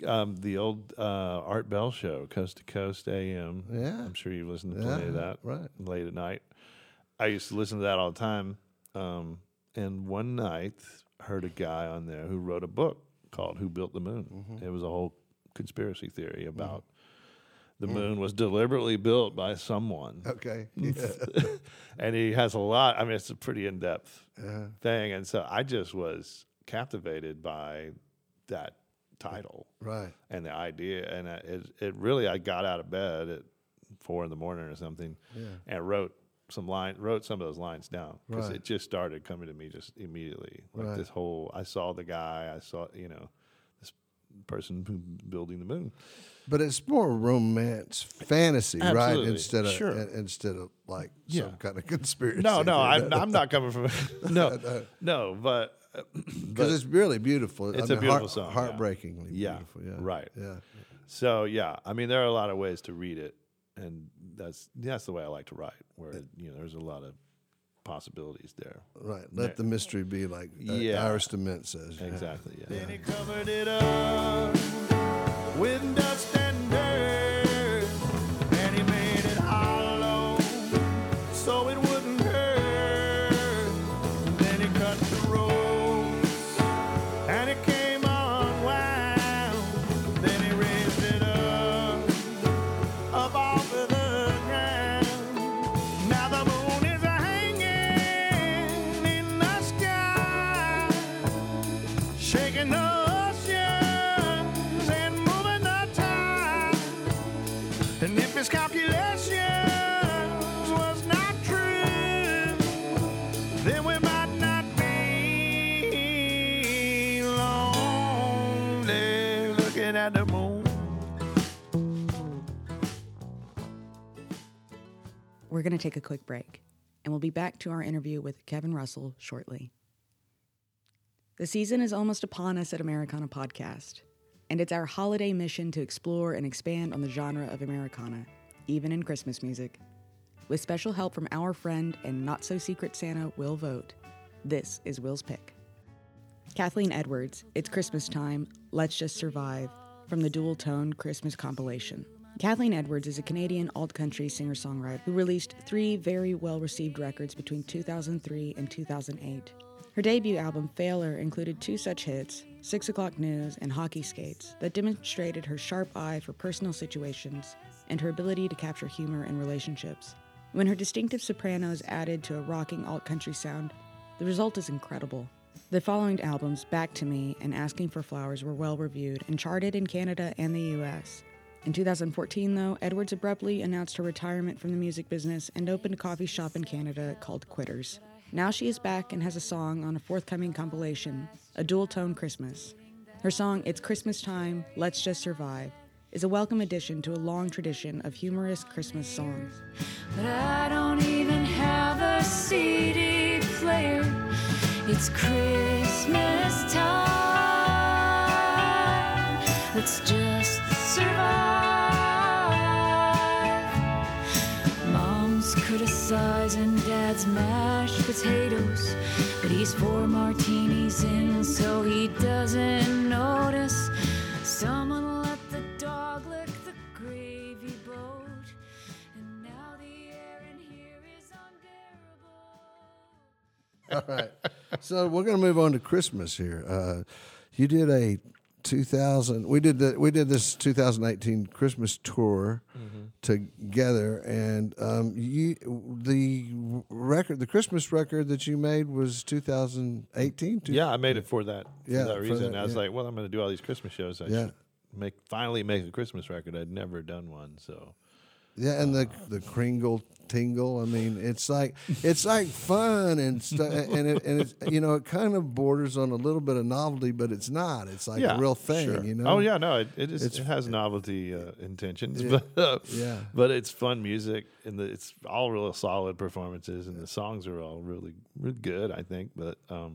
The old Art Bell show, Coast to Coast AM. Yeah. I'm sure you've listened to plenty of that late at night. I used to listen to that all the time. And one night, I heard a guy on there who wrote a book called Who Built the Moon. It was a whole conspiracy theory about the moon was deliberately built by someone. Okay. Yeah. And he has a lot. I mean, it's a pretty in-depth thing. And so I just was captivated by that title. Right. And the idea. And I got out of bed at 4 a.m. or something and wrote some of those lines down. Because it just started coming to me just immediately. Like this whole, I saw the guy, this person building the moon. But it's more romance, fantasy, absolutely. Right? Instead of like some kind of conspiracy. No, I'm not coming from no, but because it's really beautiful. It's a beautiful song, heartbreakingly beautiful. Yeah, right. Yeah. So I mean, there are a lot of ways to read it, and that's the way I like to write, where there's a lot of possibilities there. Right. Let the mystery be like Iris DeMint says. Exactly. Yeah. Then he covered it up with dust and dirt, and he made it hollow so it wouldn't hurt. Then he cut the ropes and it came unwound. Then he raised it up off of the ground. Now the moon is hanging in the sky, shaking up. His calculations was not true, then we might not be lonely looking at the moon. We're going to take a quick break, and we'll be back to our interview with Kevin Russell shortly. The season is almost upon us at Americana Podcast. And it's our holiday mission to explore and expand on the genre of Americana, even in Christmas music. With special help from our friend and not-so-secret Santa, Will Vogt, this is Will's Pick. Kathleen Edwards, It's Christmas Time, Let's Just Survive, from the Dual Tone Christmas compilation. Kathleen Edwards is a Canadian alt-country singer-songwriter who released 3 very well-received records between 2003 and 2008. Her debut album, Failure, included 2 such hits, 6 O'Clock News and Hockey Skates, that demonstrated her sharp eye for personal situations and her ability to capture humor in relationships. When her distinctive soprano is added to a rocking alt-country sound, the result is incredible. The following albums, Back to Me and Asking for Flowers, were well-reviewed and charted in Canada and the U.S. In 2014, though, Edwards abruptly announced her retirement from the music business and opened a coffee shop in Canada called Quitters. Now she is back and has a song on a forthcoming compilation, A Dual Tone Christmas. Her song, It's Christmas Time, Let's Just Survive, is a welcome addition to a long tradition of humorous Christmas songs. But I don't even have a CD player. It's Christmas time. Let's just survive. Mom's criticizing Dad's mashed potatoes, but he's 4 martinis in, so he doesn't notice. Someone All right, so we're going to move on to Christmas here. You did a 2000. We did this 2018 Christmas tour together, and the Christmas record that you made was 2018. Yeah, I made it for that. Yeah, for that reason. I was like, well, I'm going to do all these Christmas shows. I should finally make a Christmas record. I'd never done one, so. Yeah, and the Kringle Tingle. I mean, it's like fun and stuff, and it's it kind of borders on a little bit of novelty, but it's not. It's like a real thing, sure. Oh yeah, no, it has novelty intentions, but it's fun music, and it's all real solid performances, and the songs are all really good, I think. But I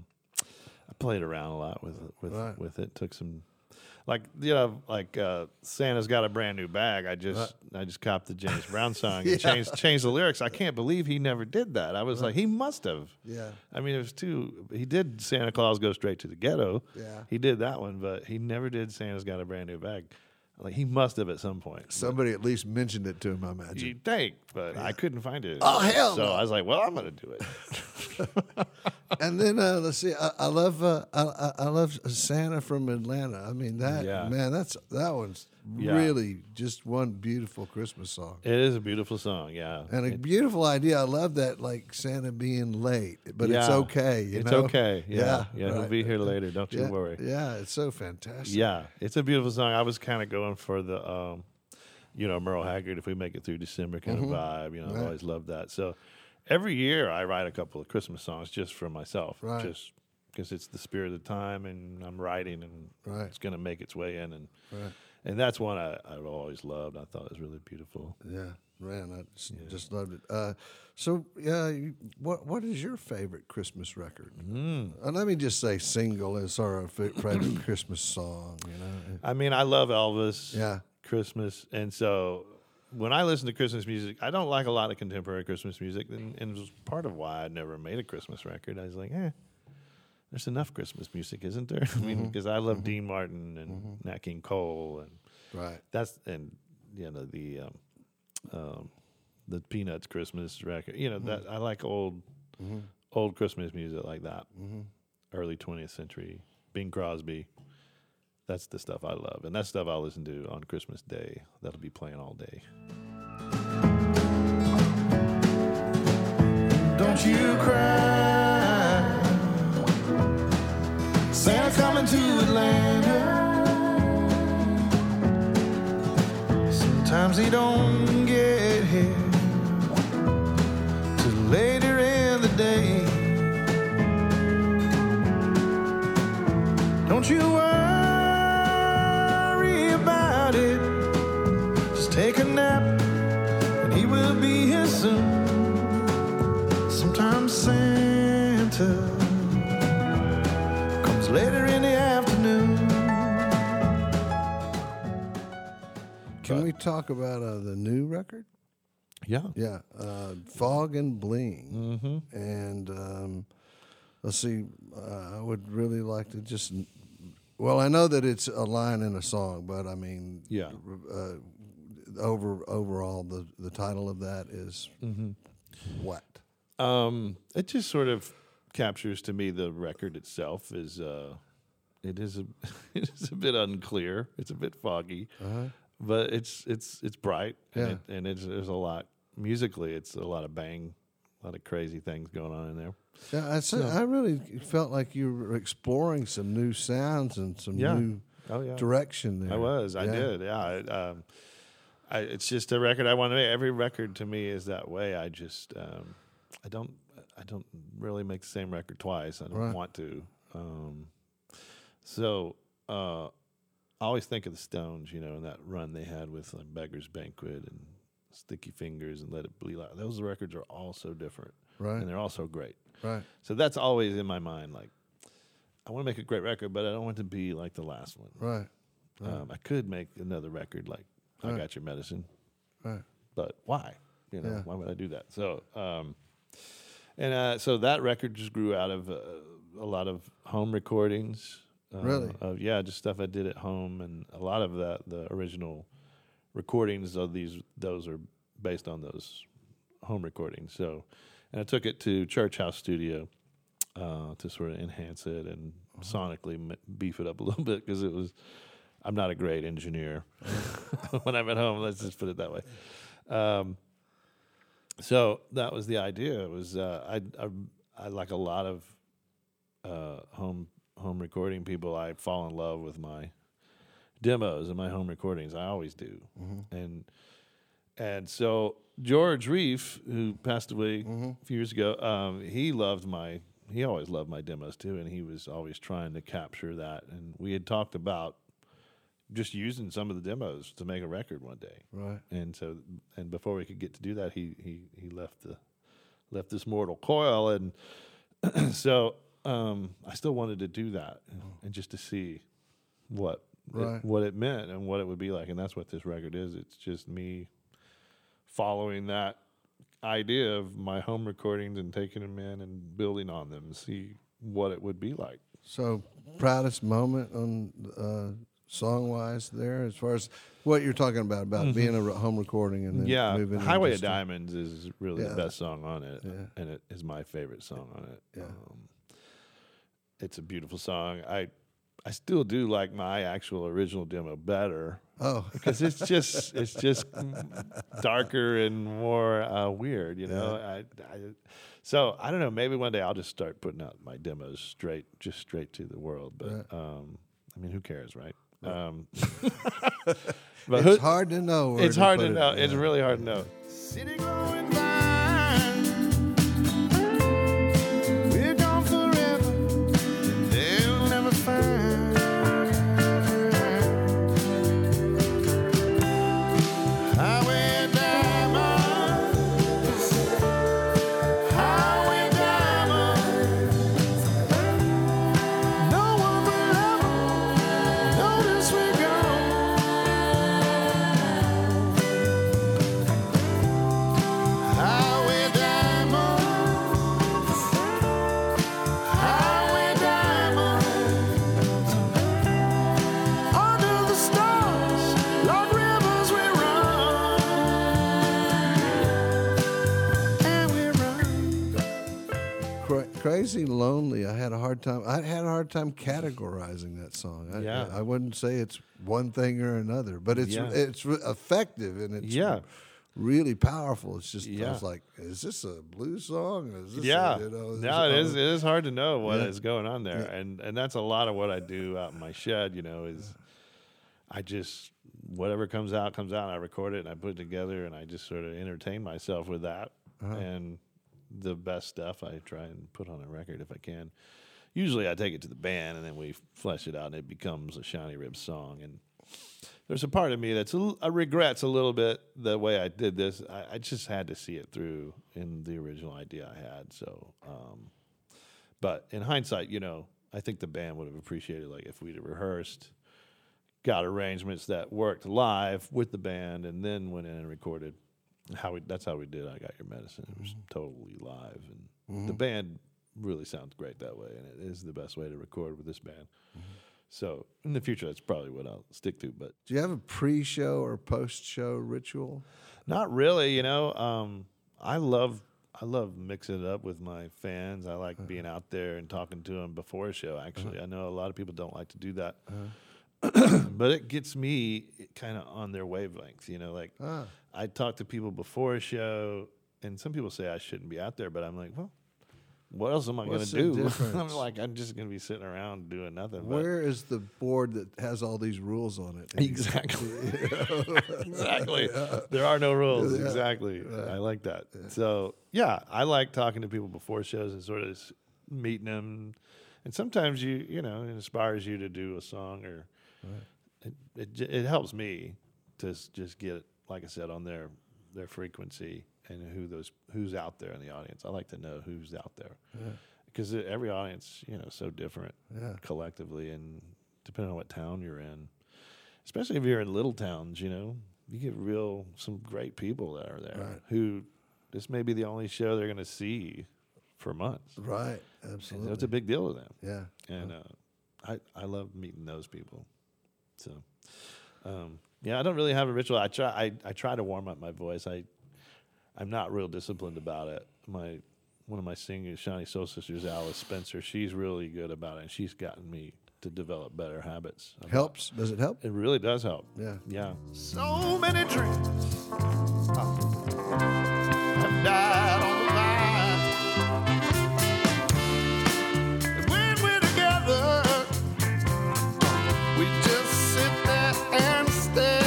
played around a lot with it. Took some. Like Santa's Got a Brand New Bag. I just copped the James Brown song and changed the lyrics. I can't believe he never did that. I was like, he must have. Yeah. I mean, it was too. He did Santa Claus Go Straight to the Ghetto. Yeah. He did that one, but he never did Santa's Got a Brand New Bag. Like he must have at some point. Somebody at least mentioned it to him, I imagine. You'd think, but I couldn't find it. Oh, hell no. So I was like, well, I'm going to do it. And then, let's see, I love Santa from Atlanta. I mean, that one's really just one beautiful Christmas song. It is a beautiful song, yeah. And a beautiful idea. I love that, like Santa being late, but it's okay. It's okay, yeah. Right. He'll be here later, don't you worry. Yeah, it's so fantastic. Yeah, it's a beautiful song. I was kind of going for the, Merle Haggard, If We Make It Through December kind of vibe. I've always loved that. So every year I write a couple of Christmas songs just for myself, just because it's the spirit of the time and I'm writing and it's going to make its way in. And that's one I've always loved. I thought it was really beautiful. Yeah, man, I just loved it. What is your favorite Christmas record? Let me just say single is our favorite Christmas song. I mean, I love Elvis. Yeah. Christmas. And so when I listen to Christmas music, I don't like a lot of contemporary Christmas music. And it was part of why I never made a Christmas record. I was like, there's enough Christmas music, isn't there? I mean, because I love Dean Martin and Nat King Cole, and that's the Peanuts Christmas record. That I like old Christmas music like that, early 20th century, Bing Crosby. That's the stuff I love, and that's stuff I listen to on Christmas Day. That'll be playing all day. Don't you cry. Santa's coming to Atlanta. Sometimes he don't get here till later in the day. Don't you worry about it. Just take a nap and he will be here soon. Sometimes Santa later in the afternoon. Can we talk about the new record? Yeah. Fog and Bling. And let's see. I would really like to just. Well, I know that it's a line in a song, but I mean, overall, the title of that is what? It just sort of captures to me the record itself is it is a bit unclear, it's a bit foggy, but it's bright, and there's a lot musically, it's a lot of bang, a lot of crazy things going on in there. Yeah, I really felt like you were exploring some new sounds and some new direction there. It's just a record I want to make. Every record to me is that way. I just I don't I don't really make the same record twice. I don't want to. I always think of the Stones, you know, and that run they had with like Beggar's Banquet and Sticky Fingers and Let It Bleed Out. Those records are all so different. Right. And they're all so great. Right. So that's always in my mind, like, I want to make a great record, but I don't want it to be like the last one. Right. I could make another record like I Got Your Medicine. Right. But why? You know, why would I do that? So, so that record just grew out of a lot of home recordings. Really? Just stuff I did at home, and a lot of that, the original recordings of those are based on those home recordings. So, and I took it to Church House Studio to sort of enhance it and sonically beef it up a little bit, because I'm not a great engineer when I'm at home. Let's just put it that way. So that was the idea. It was I like a lot of home recording people. I fall in love with my demos and my home recordings. I always do. Mm-hmm. And so George Reef, who passed away a few years ago, he always loved my demos too, and he was always trying to capture that. And we had talked about just using some of the demos to make a record one day. Right. And so, and before we could get to do that, he left this mortal coil. And so, I still wanted to do that and just to see what it meant and what it would be like. And that's what this record is. It's just me following that idea of my home recordings and taking them in and building on them and see what it would be like. So, proudest moment on, song-wise there, as far as what you're talking about mm-hmm. being a home recording and then moving. Highway of Diamonds is really the best song on it, and it is my favorite song on it. Yeah. It's a beautiful song. I still do like my actual original demo better. Oh. Because it's just darker and more weird, you know. Yeah. So, I don't know, maybe one day I'll just start putting out my demos straight to the world. But, I mean, who cares, right? But it's hard to know. It's hard to know. It's really hard to know. City glowing blind. We're gone forever. And they'll never find. Highway diamonds. Highway diamonds. No one will ever notice we're gone. Highway diamonds. Highway diamonds. Under the stars, like rivers we run. And we run. Crazy Lonely. I had a hard time categorizing that song. I wouldn't say it's one thing or another, but it's effective and it's really powerful. It's just I was like, is this a blues song? Is this It is hard to know what is going on there, and that's a lot of what I do out in my shed. You know, is I just whatever comes out. And I record it and I put it together and I just sort of entertain myself with that and. The best stuff I try and put on a record if I can. Usually I take it to the band and then we flesh it out and it becomes a Shinyribs song. And there's a part of me that's I regrets a little bit the way I did this. I just had to see it through in the original idea I had. So, but in hindsight, you know, I think the band would have appreciated like if we'd have rehearsed, got arrangements that worked live with the band, and then went in and recorded. That's how we did I Got Your Medicine. It was totally live, and the band really sounds great that way, and it is the best way to record with this band. Mm-hmm. So in the future, that's probably what I'll stick to. But do you have a pre-show or post-show ritual? Not really, you know. I love mixing it up with my fans. I like being out there and talking to them before a show, actually. I know a lot of people don't like to do that. But it gets me kind of on their wavelength, you know, like I talk to people before a show, and some people say I shouldn't be out there, but I'm like, well, what else am I going to do? I'm like, I'm just going to be sitting around doing nothing. Where is the board that has all these rules on it? Exactly. Exactly. Yeah. There are no rules. Yeah. Exactly. Right. I like that. Yeah. So, yeah, I like talking to people before shows and sort of meeting them. And sometimes, you know, it inspires you to do a song or right. it helps me to just get, like I said, on their frequency. And who's out there in the audience? I like to know who's out there, because every audience, you know, is so different collectively, and depending on what town you're in, especially if you're in little towns, you know, you get some great people that are there who this may be the only show they're going to see for months. Right, absolutely. So it's a big deal to them. Yeah, and I love meeting those people. So, yeah, I don't really have a ritual. I try to warm up my voice. I'm not real disciplined about it. One of my singers, Shiny Soul Sisters, Alice Spencer, she's really good about it, and she's gotten me to develop better habits. Helps? Does it help? It really does help. Yeah. So many dreams have died on the vine. And when we're together, we just sit there and stare.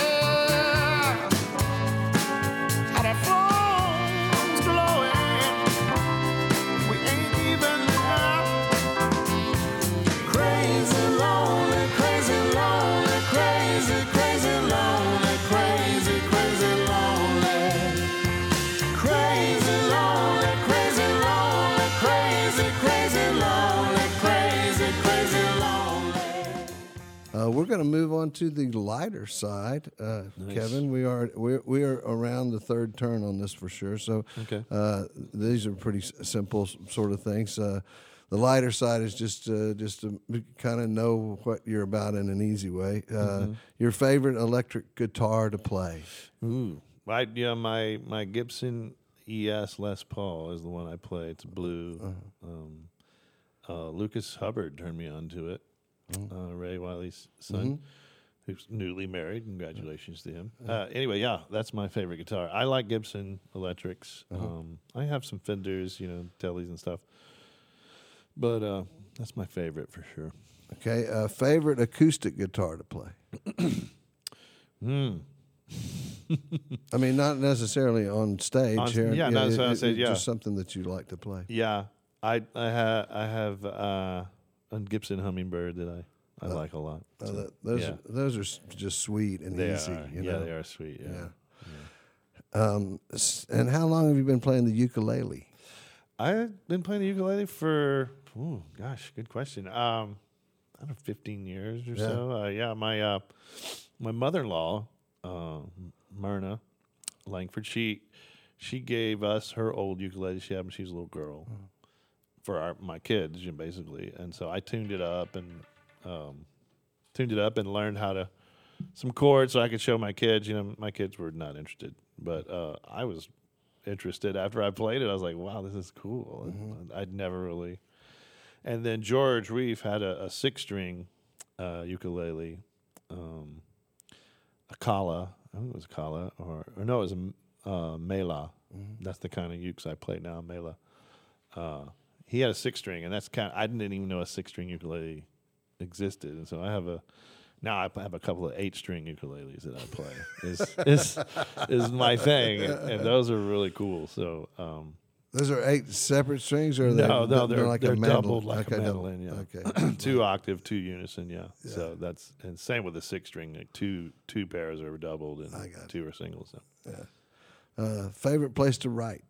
We're going to move on to the lighter side, nice. Kevin. We are around the third turn on this for sure. So these are pretty simple sort of things. The lighter side is just to kind of know what you're about in an easy way. Your favorite electric guitar to play? Ooh, my Gibson ES Les Paul is the one I play. It's blue. Lucas Hubbard turned me on to it. Ray Wiley's son, who's newly married. Congratulations to him. Anyway, that's my favorite guitar. I like Gibson electrics. I have some Fenders, you know, Tellys and stuff. But that's my favorite for sure. Okay, favorite acoustic guitar to play? I mean, not necessarily on stage. Not necessarily on stage, just something that you like to play. Yeah, I have... and Gibson Hummingbird that I like a lot. So, those are just sweet and easy. They are sweet. Yeah. And how long have you been playing the ukulele? I've been playing the ukulele for good question. I don't know, 15 years or so. My mother-in-law, Myrna Langford, she gave us her old ukulele she had when she was a little girl. For my kids, basically, and so I tuned it up and learned how to some chords so I could show my kids. You know, my kids were not interested, but I was interested after I played it. I was like, "Wow, this is cool!" And I'd never really. And then George Reef had a 6-string ukulele, a Kala. I think it was a Kala, or no, it was a Mela. That's the kind of ukes I play now, Mela. He had a 6-string, and that's I didn't even know a 6-string ukulele existed, and so I have a couple of 8-string ukuleles that I play. is my thing, and those are really cool. So those are 8 separate strings, or they're doubled like a mandolin. Yeah, okay, 2-octave, 2 unison. Yeah. So that's and same with the 6-string. Like two pairs are doubled, and 2 are singles. So. Yeah. Favorite place to write?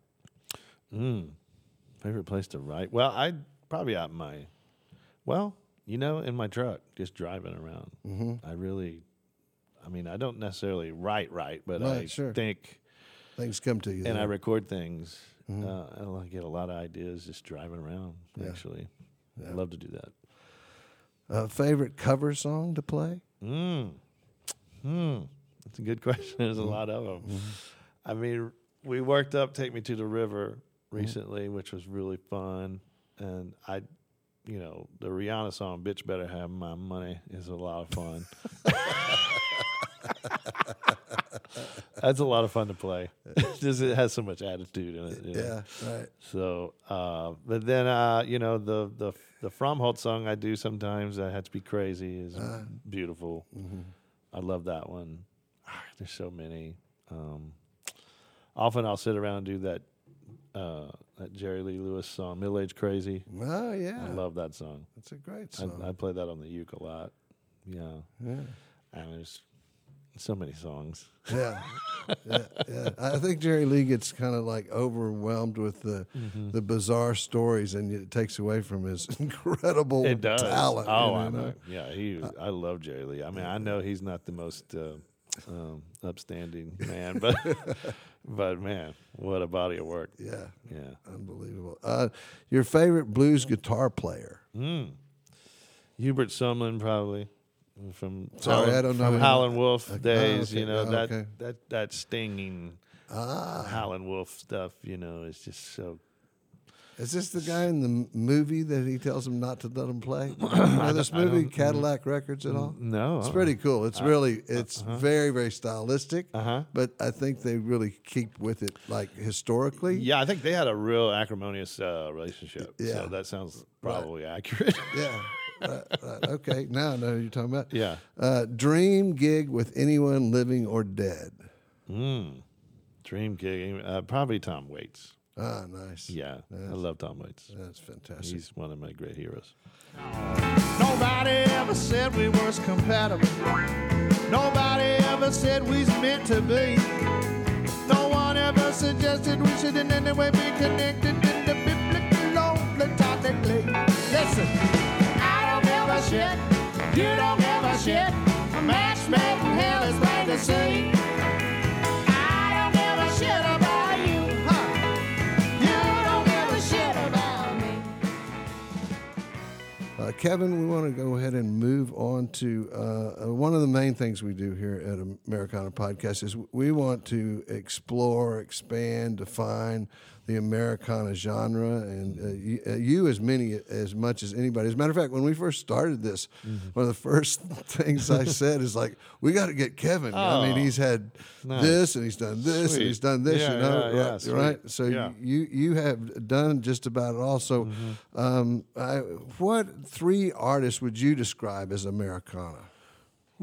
Favorite place to write? Well, I'd probably out in my truck, just driving around. I really, I don't necessarily write, but I think things come to you. And then. I record things. And I get a lot of ideas just driving around, actually. Yeah. I love to do that. Favorite cover song to play? That's a good question. There's a lot of them. I mean, we worked up Take Me to the River recently, which was really fun, and the Rihanna song "Bitch Better Have My Money" is a lot of fun. That's a lot of fun to play. Just, it has so much attitude in it. You know? Yeah, right. So, but then you know, the Fromhold song I do sometimes, I Had to Be Crazy, is beautiful. Mm-hmm. I love that one. There's so many. Often I'll sit around and do that Jerry Lee Lewis song, Middle Age Crazy. Oh yeah, I love that song. That's a great song. I play that on the uke a lot. Yeah, yeah. And there's so many songs. Yeah, yeah, yeah. I think Jerry Lee gets kind of like overwhelmed with the bizarre stories, and it takes away from his incredible talent. Oh, you know? I know. Yeah, I love Jerry Lee. I mean, I know he's not the most upstanding man, but but man, what a body of work. Yeah, yeah, unbelievable. Your favorite blues guitar player? Hubert Sumlin, probably. From Howlin' Wolf days, okay. You know, okay. that stinging Howlin' Wolf stuff, you know, is just so. Is this the guy in the movie that he tells him not to let him play? You know this movie, Cadillac Records at all? No. It's pretty cool. It's really very, very stylistic, but I think they really keep with it, like, historically. Yeah, I think they had a real acrimonious relationship, so that sounds probably accurate. Yeah. Right. Okay, now I know what you're talking about. Yeah. Dream gig with anyone living or dead. Dream gig, probably Tom Waits. Ah, nice. Yeah, I love Tom Waits. That's fantastic. He's one of my great heroes. Nobody ever said we were compatible. Nobody ever said we was meant to be. No one ever suggested we should in any way be connected in the biblical order. Listen. Shit. You don't give a shit. A match made in hell is plain to see. I don't give a shit about you, You don't give a shit about me. Kevin, we want to go ahead and move on to one of the main things we do here at Americana Podcast is we want to explore, expand, define the Americana genre, and you as much as anybody. As a matter of fact, when we first started this, one of the first things I said is like, we got to get Kevin. Oh, I mean, he's had this, and he's done this, and he's done this, you know, right? So you have done just about it all. So what three artists would you describe as Americana?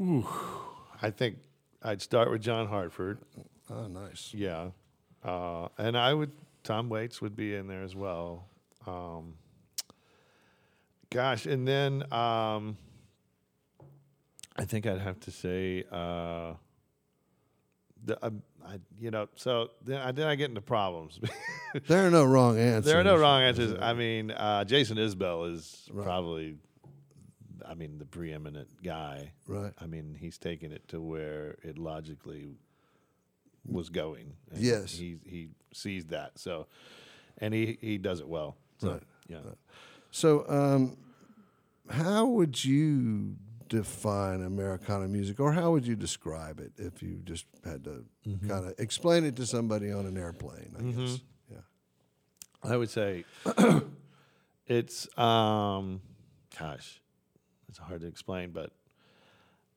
Ooh, I think I'd start with John Hartford. Oh, nice. Yeah. And I would... Tom Waits would be in there as well. And then I think I'd have to say, I get into problems. There are no wrong answers. I mean, Jason Isbell is probably, I mean, the preeminent guy. Right. I mean, he's taken it to where it logically was going. Yes. He sees that. So, and he does it well. So, right. Yeah. Right. So, how would you define Americana music, or how would you describe it if you just had to kind of explain it to somebody on an airplane, I guess? Yeah. I would say it's, it's hard to explain, but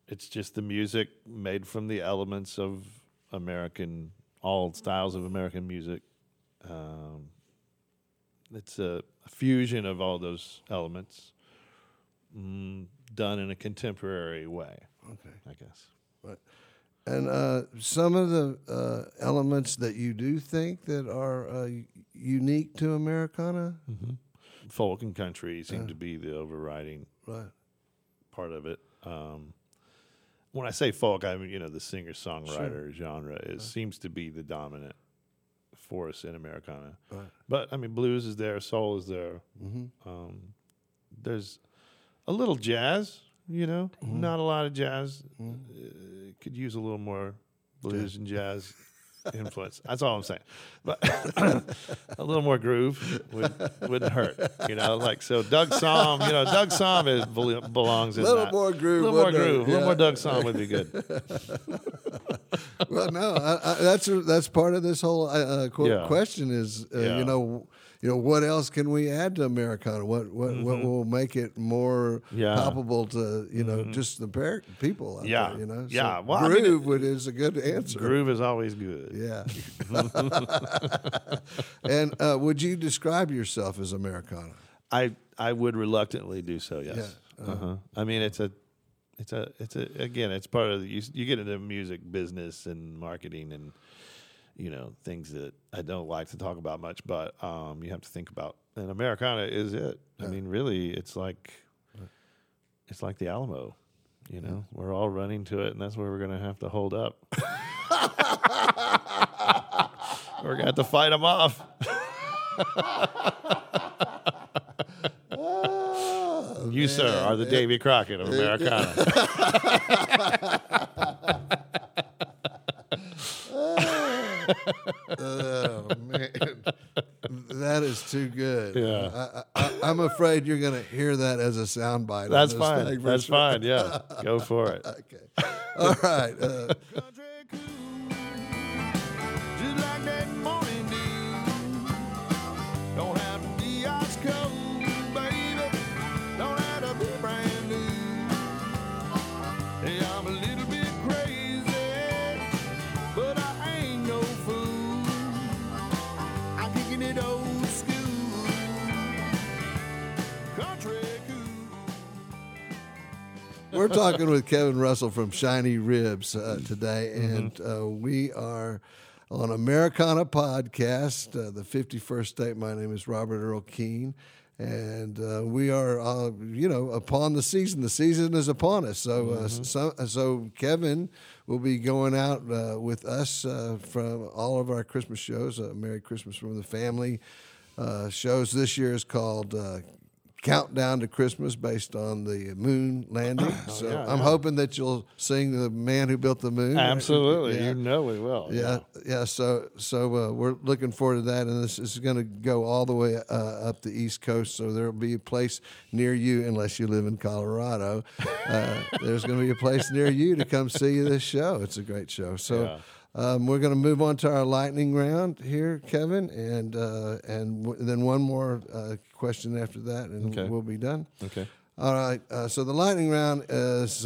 it's just the music made from the elements of American, all styles of American music. It's a fusion of all those elements, done in a contemporary way. Okay, I guess. Right. And some of the elements that you do think that are unique to Americana, folk and country seem to be the overriding part of it. When I say folk, I mean, you know, the singer-songwriter genre seems to be the dominant force in Americana. Right. But, I mean, blues is there, soul is there. There's a little jazz, you know, not a lot of jazz. Could use a little more blues and jazz influence. That's all I'm saying. But a little more groove wouldn't hurt, you know. Like, so Doug Somm belongs in that. A little more groove. A little more Doug Somm would be good. Well, no, that's part of this whole question is, you know, what else can we add to Americana? What will make it more palpable to, you know, just the people out there, you know? Yeah. So well, groove is a good answer. Groove is always good. Yeah. And would you describe yourself as Americana? I would reluctantly do so, yes. Yeah. I mean, it's again, it's part of the, you get into the music business and marketing and, you know, things that I don't like to talk about much, but you have to think about. And Americana is it. Yeah. I mean, really, it's like the Alamo, you know. Yeah. We're all running to it, and that's where we're going to have to hold up. We're going to have to fight them off. Oh, you, man, sir, are the Davy Crockett of Americana. Oh, man. That is too good. Yeah. I'm afraid you're going to hear that as a soundbite. That's fine. That's sure. Fine. Yeah. Go for it. Okay. All right. We're talking with Kevin Russell from Shinyribs today, and we are on Americana Podcast, the 51st State. My name is Robert Earl Keene, and we are, upon the season. The season is upon us. So, so Kevin will be going out with us from all of our Christmas shows. Merry Christmas from the Family shows this year is called Countdown to Christmas, based on the moon landing. I'm hoping that you'll sing The Man Who Built the Moon. Absolutely. Yeah. You know we will. Yeah. Yeah. So we're looking forward to that. And this is going to go all the way up the East Coast. So there will be a place near you, unless you live in Colorado. There's going to be a place near you to come see this show. It's a great show. So. Yeah. We're going to move on to our lightning round here, Kevin, and then one more question after that, and we'll be done. Okay. All right. So the lightning round is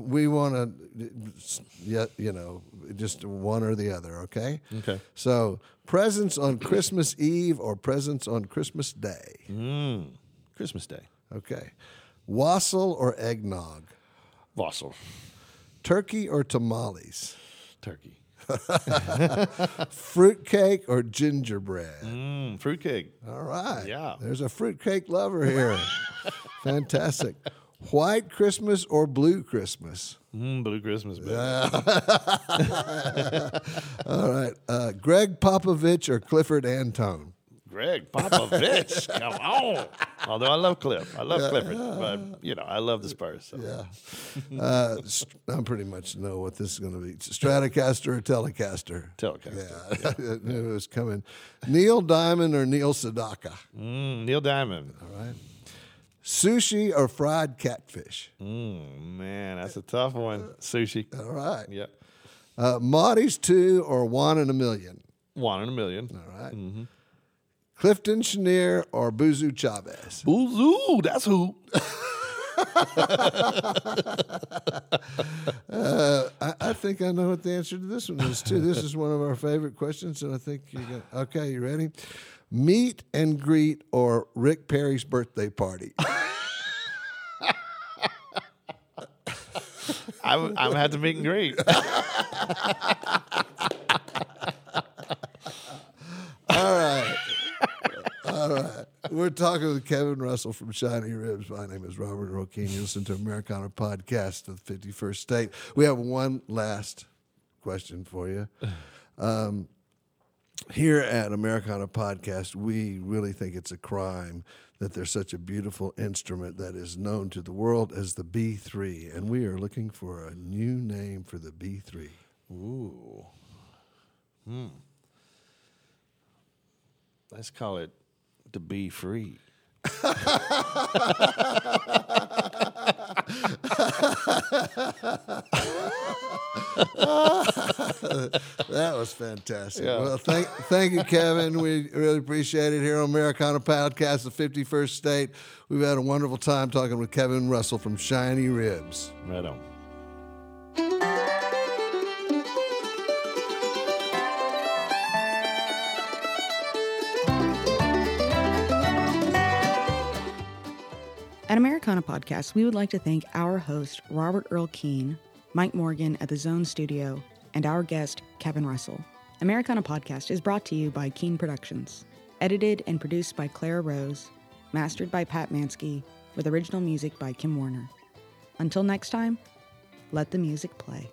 we want to, just one or the other, okay? Okay. So presents on Christmas Eve or presents on Christmas Day? Christmas Day. Okay. Wassail or eggnog? Wassail. Turkey or tamales? Turkey. Fruitcake or gingerbread? Fruitcake. All right. Yeah. There's a fruitcake lover here. Fantastic. White Christmas or blue Christmas? Blue Christmas, baby. All right. Greg Popovich or Clifford Antone? Greg Popovich. Come on. Although I love Clifford, but I love the Spurs. So. Yeah, I pretty much know what this is going to be. Stratocaster or Telecaster? Telecaster. Yeah, yeah. I knew it was coming. Neil Diamond or Neil Sedaka? Neil Diamond. All right. Sushi or fried catfish? Man, that's a tough one. Sushi. All right. Yep. Marty's 2 or One in a Million? One in a Million. All right. Mm-hmm. Clifton Chenier or Buzu Chavez? Buzu, that's who. I think I know what the answer to this one is, too. This is one of our favorite questions, and I think you got. Okay, you ready? Meet and greet or Rick Perry's birthday party? I'm going to have to meet and greet. All right. All right. We're talking with Kevin Russell from Shinyribs. My name is Robert Earl Keene. You listen to Americana Podcast of the 51st State. We have one last question for you. Here at Americana Podcast, we really think it's a crime that there's such a beautiful instrument that is known to the world as the B3, and we are looking for a new name for the B3. Ooh. Let's call it the Be Free. Oh, That was fantastic. Yeah. Well, thank you, Kevin. We really appreciate it here on Americana Podcast, the 51st state. We've had a wonderful time talking with Kevin Russell from Shinyribs. Right on. At Americana Podcast, we would like to thank our host, Robert Earl Keane, Mike Morgan at the Zone Studio, and our guest, Kevin Russell. Americana Podcast is brought to you by Keane Productions, edited and produced by Clara Rose, mastered by Pat Mansky, with original music by Kim Warner. Until next time, let the music play.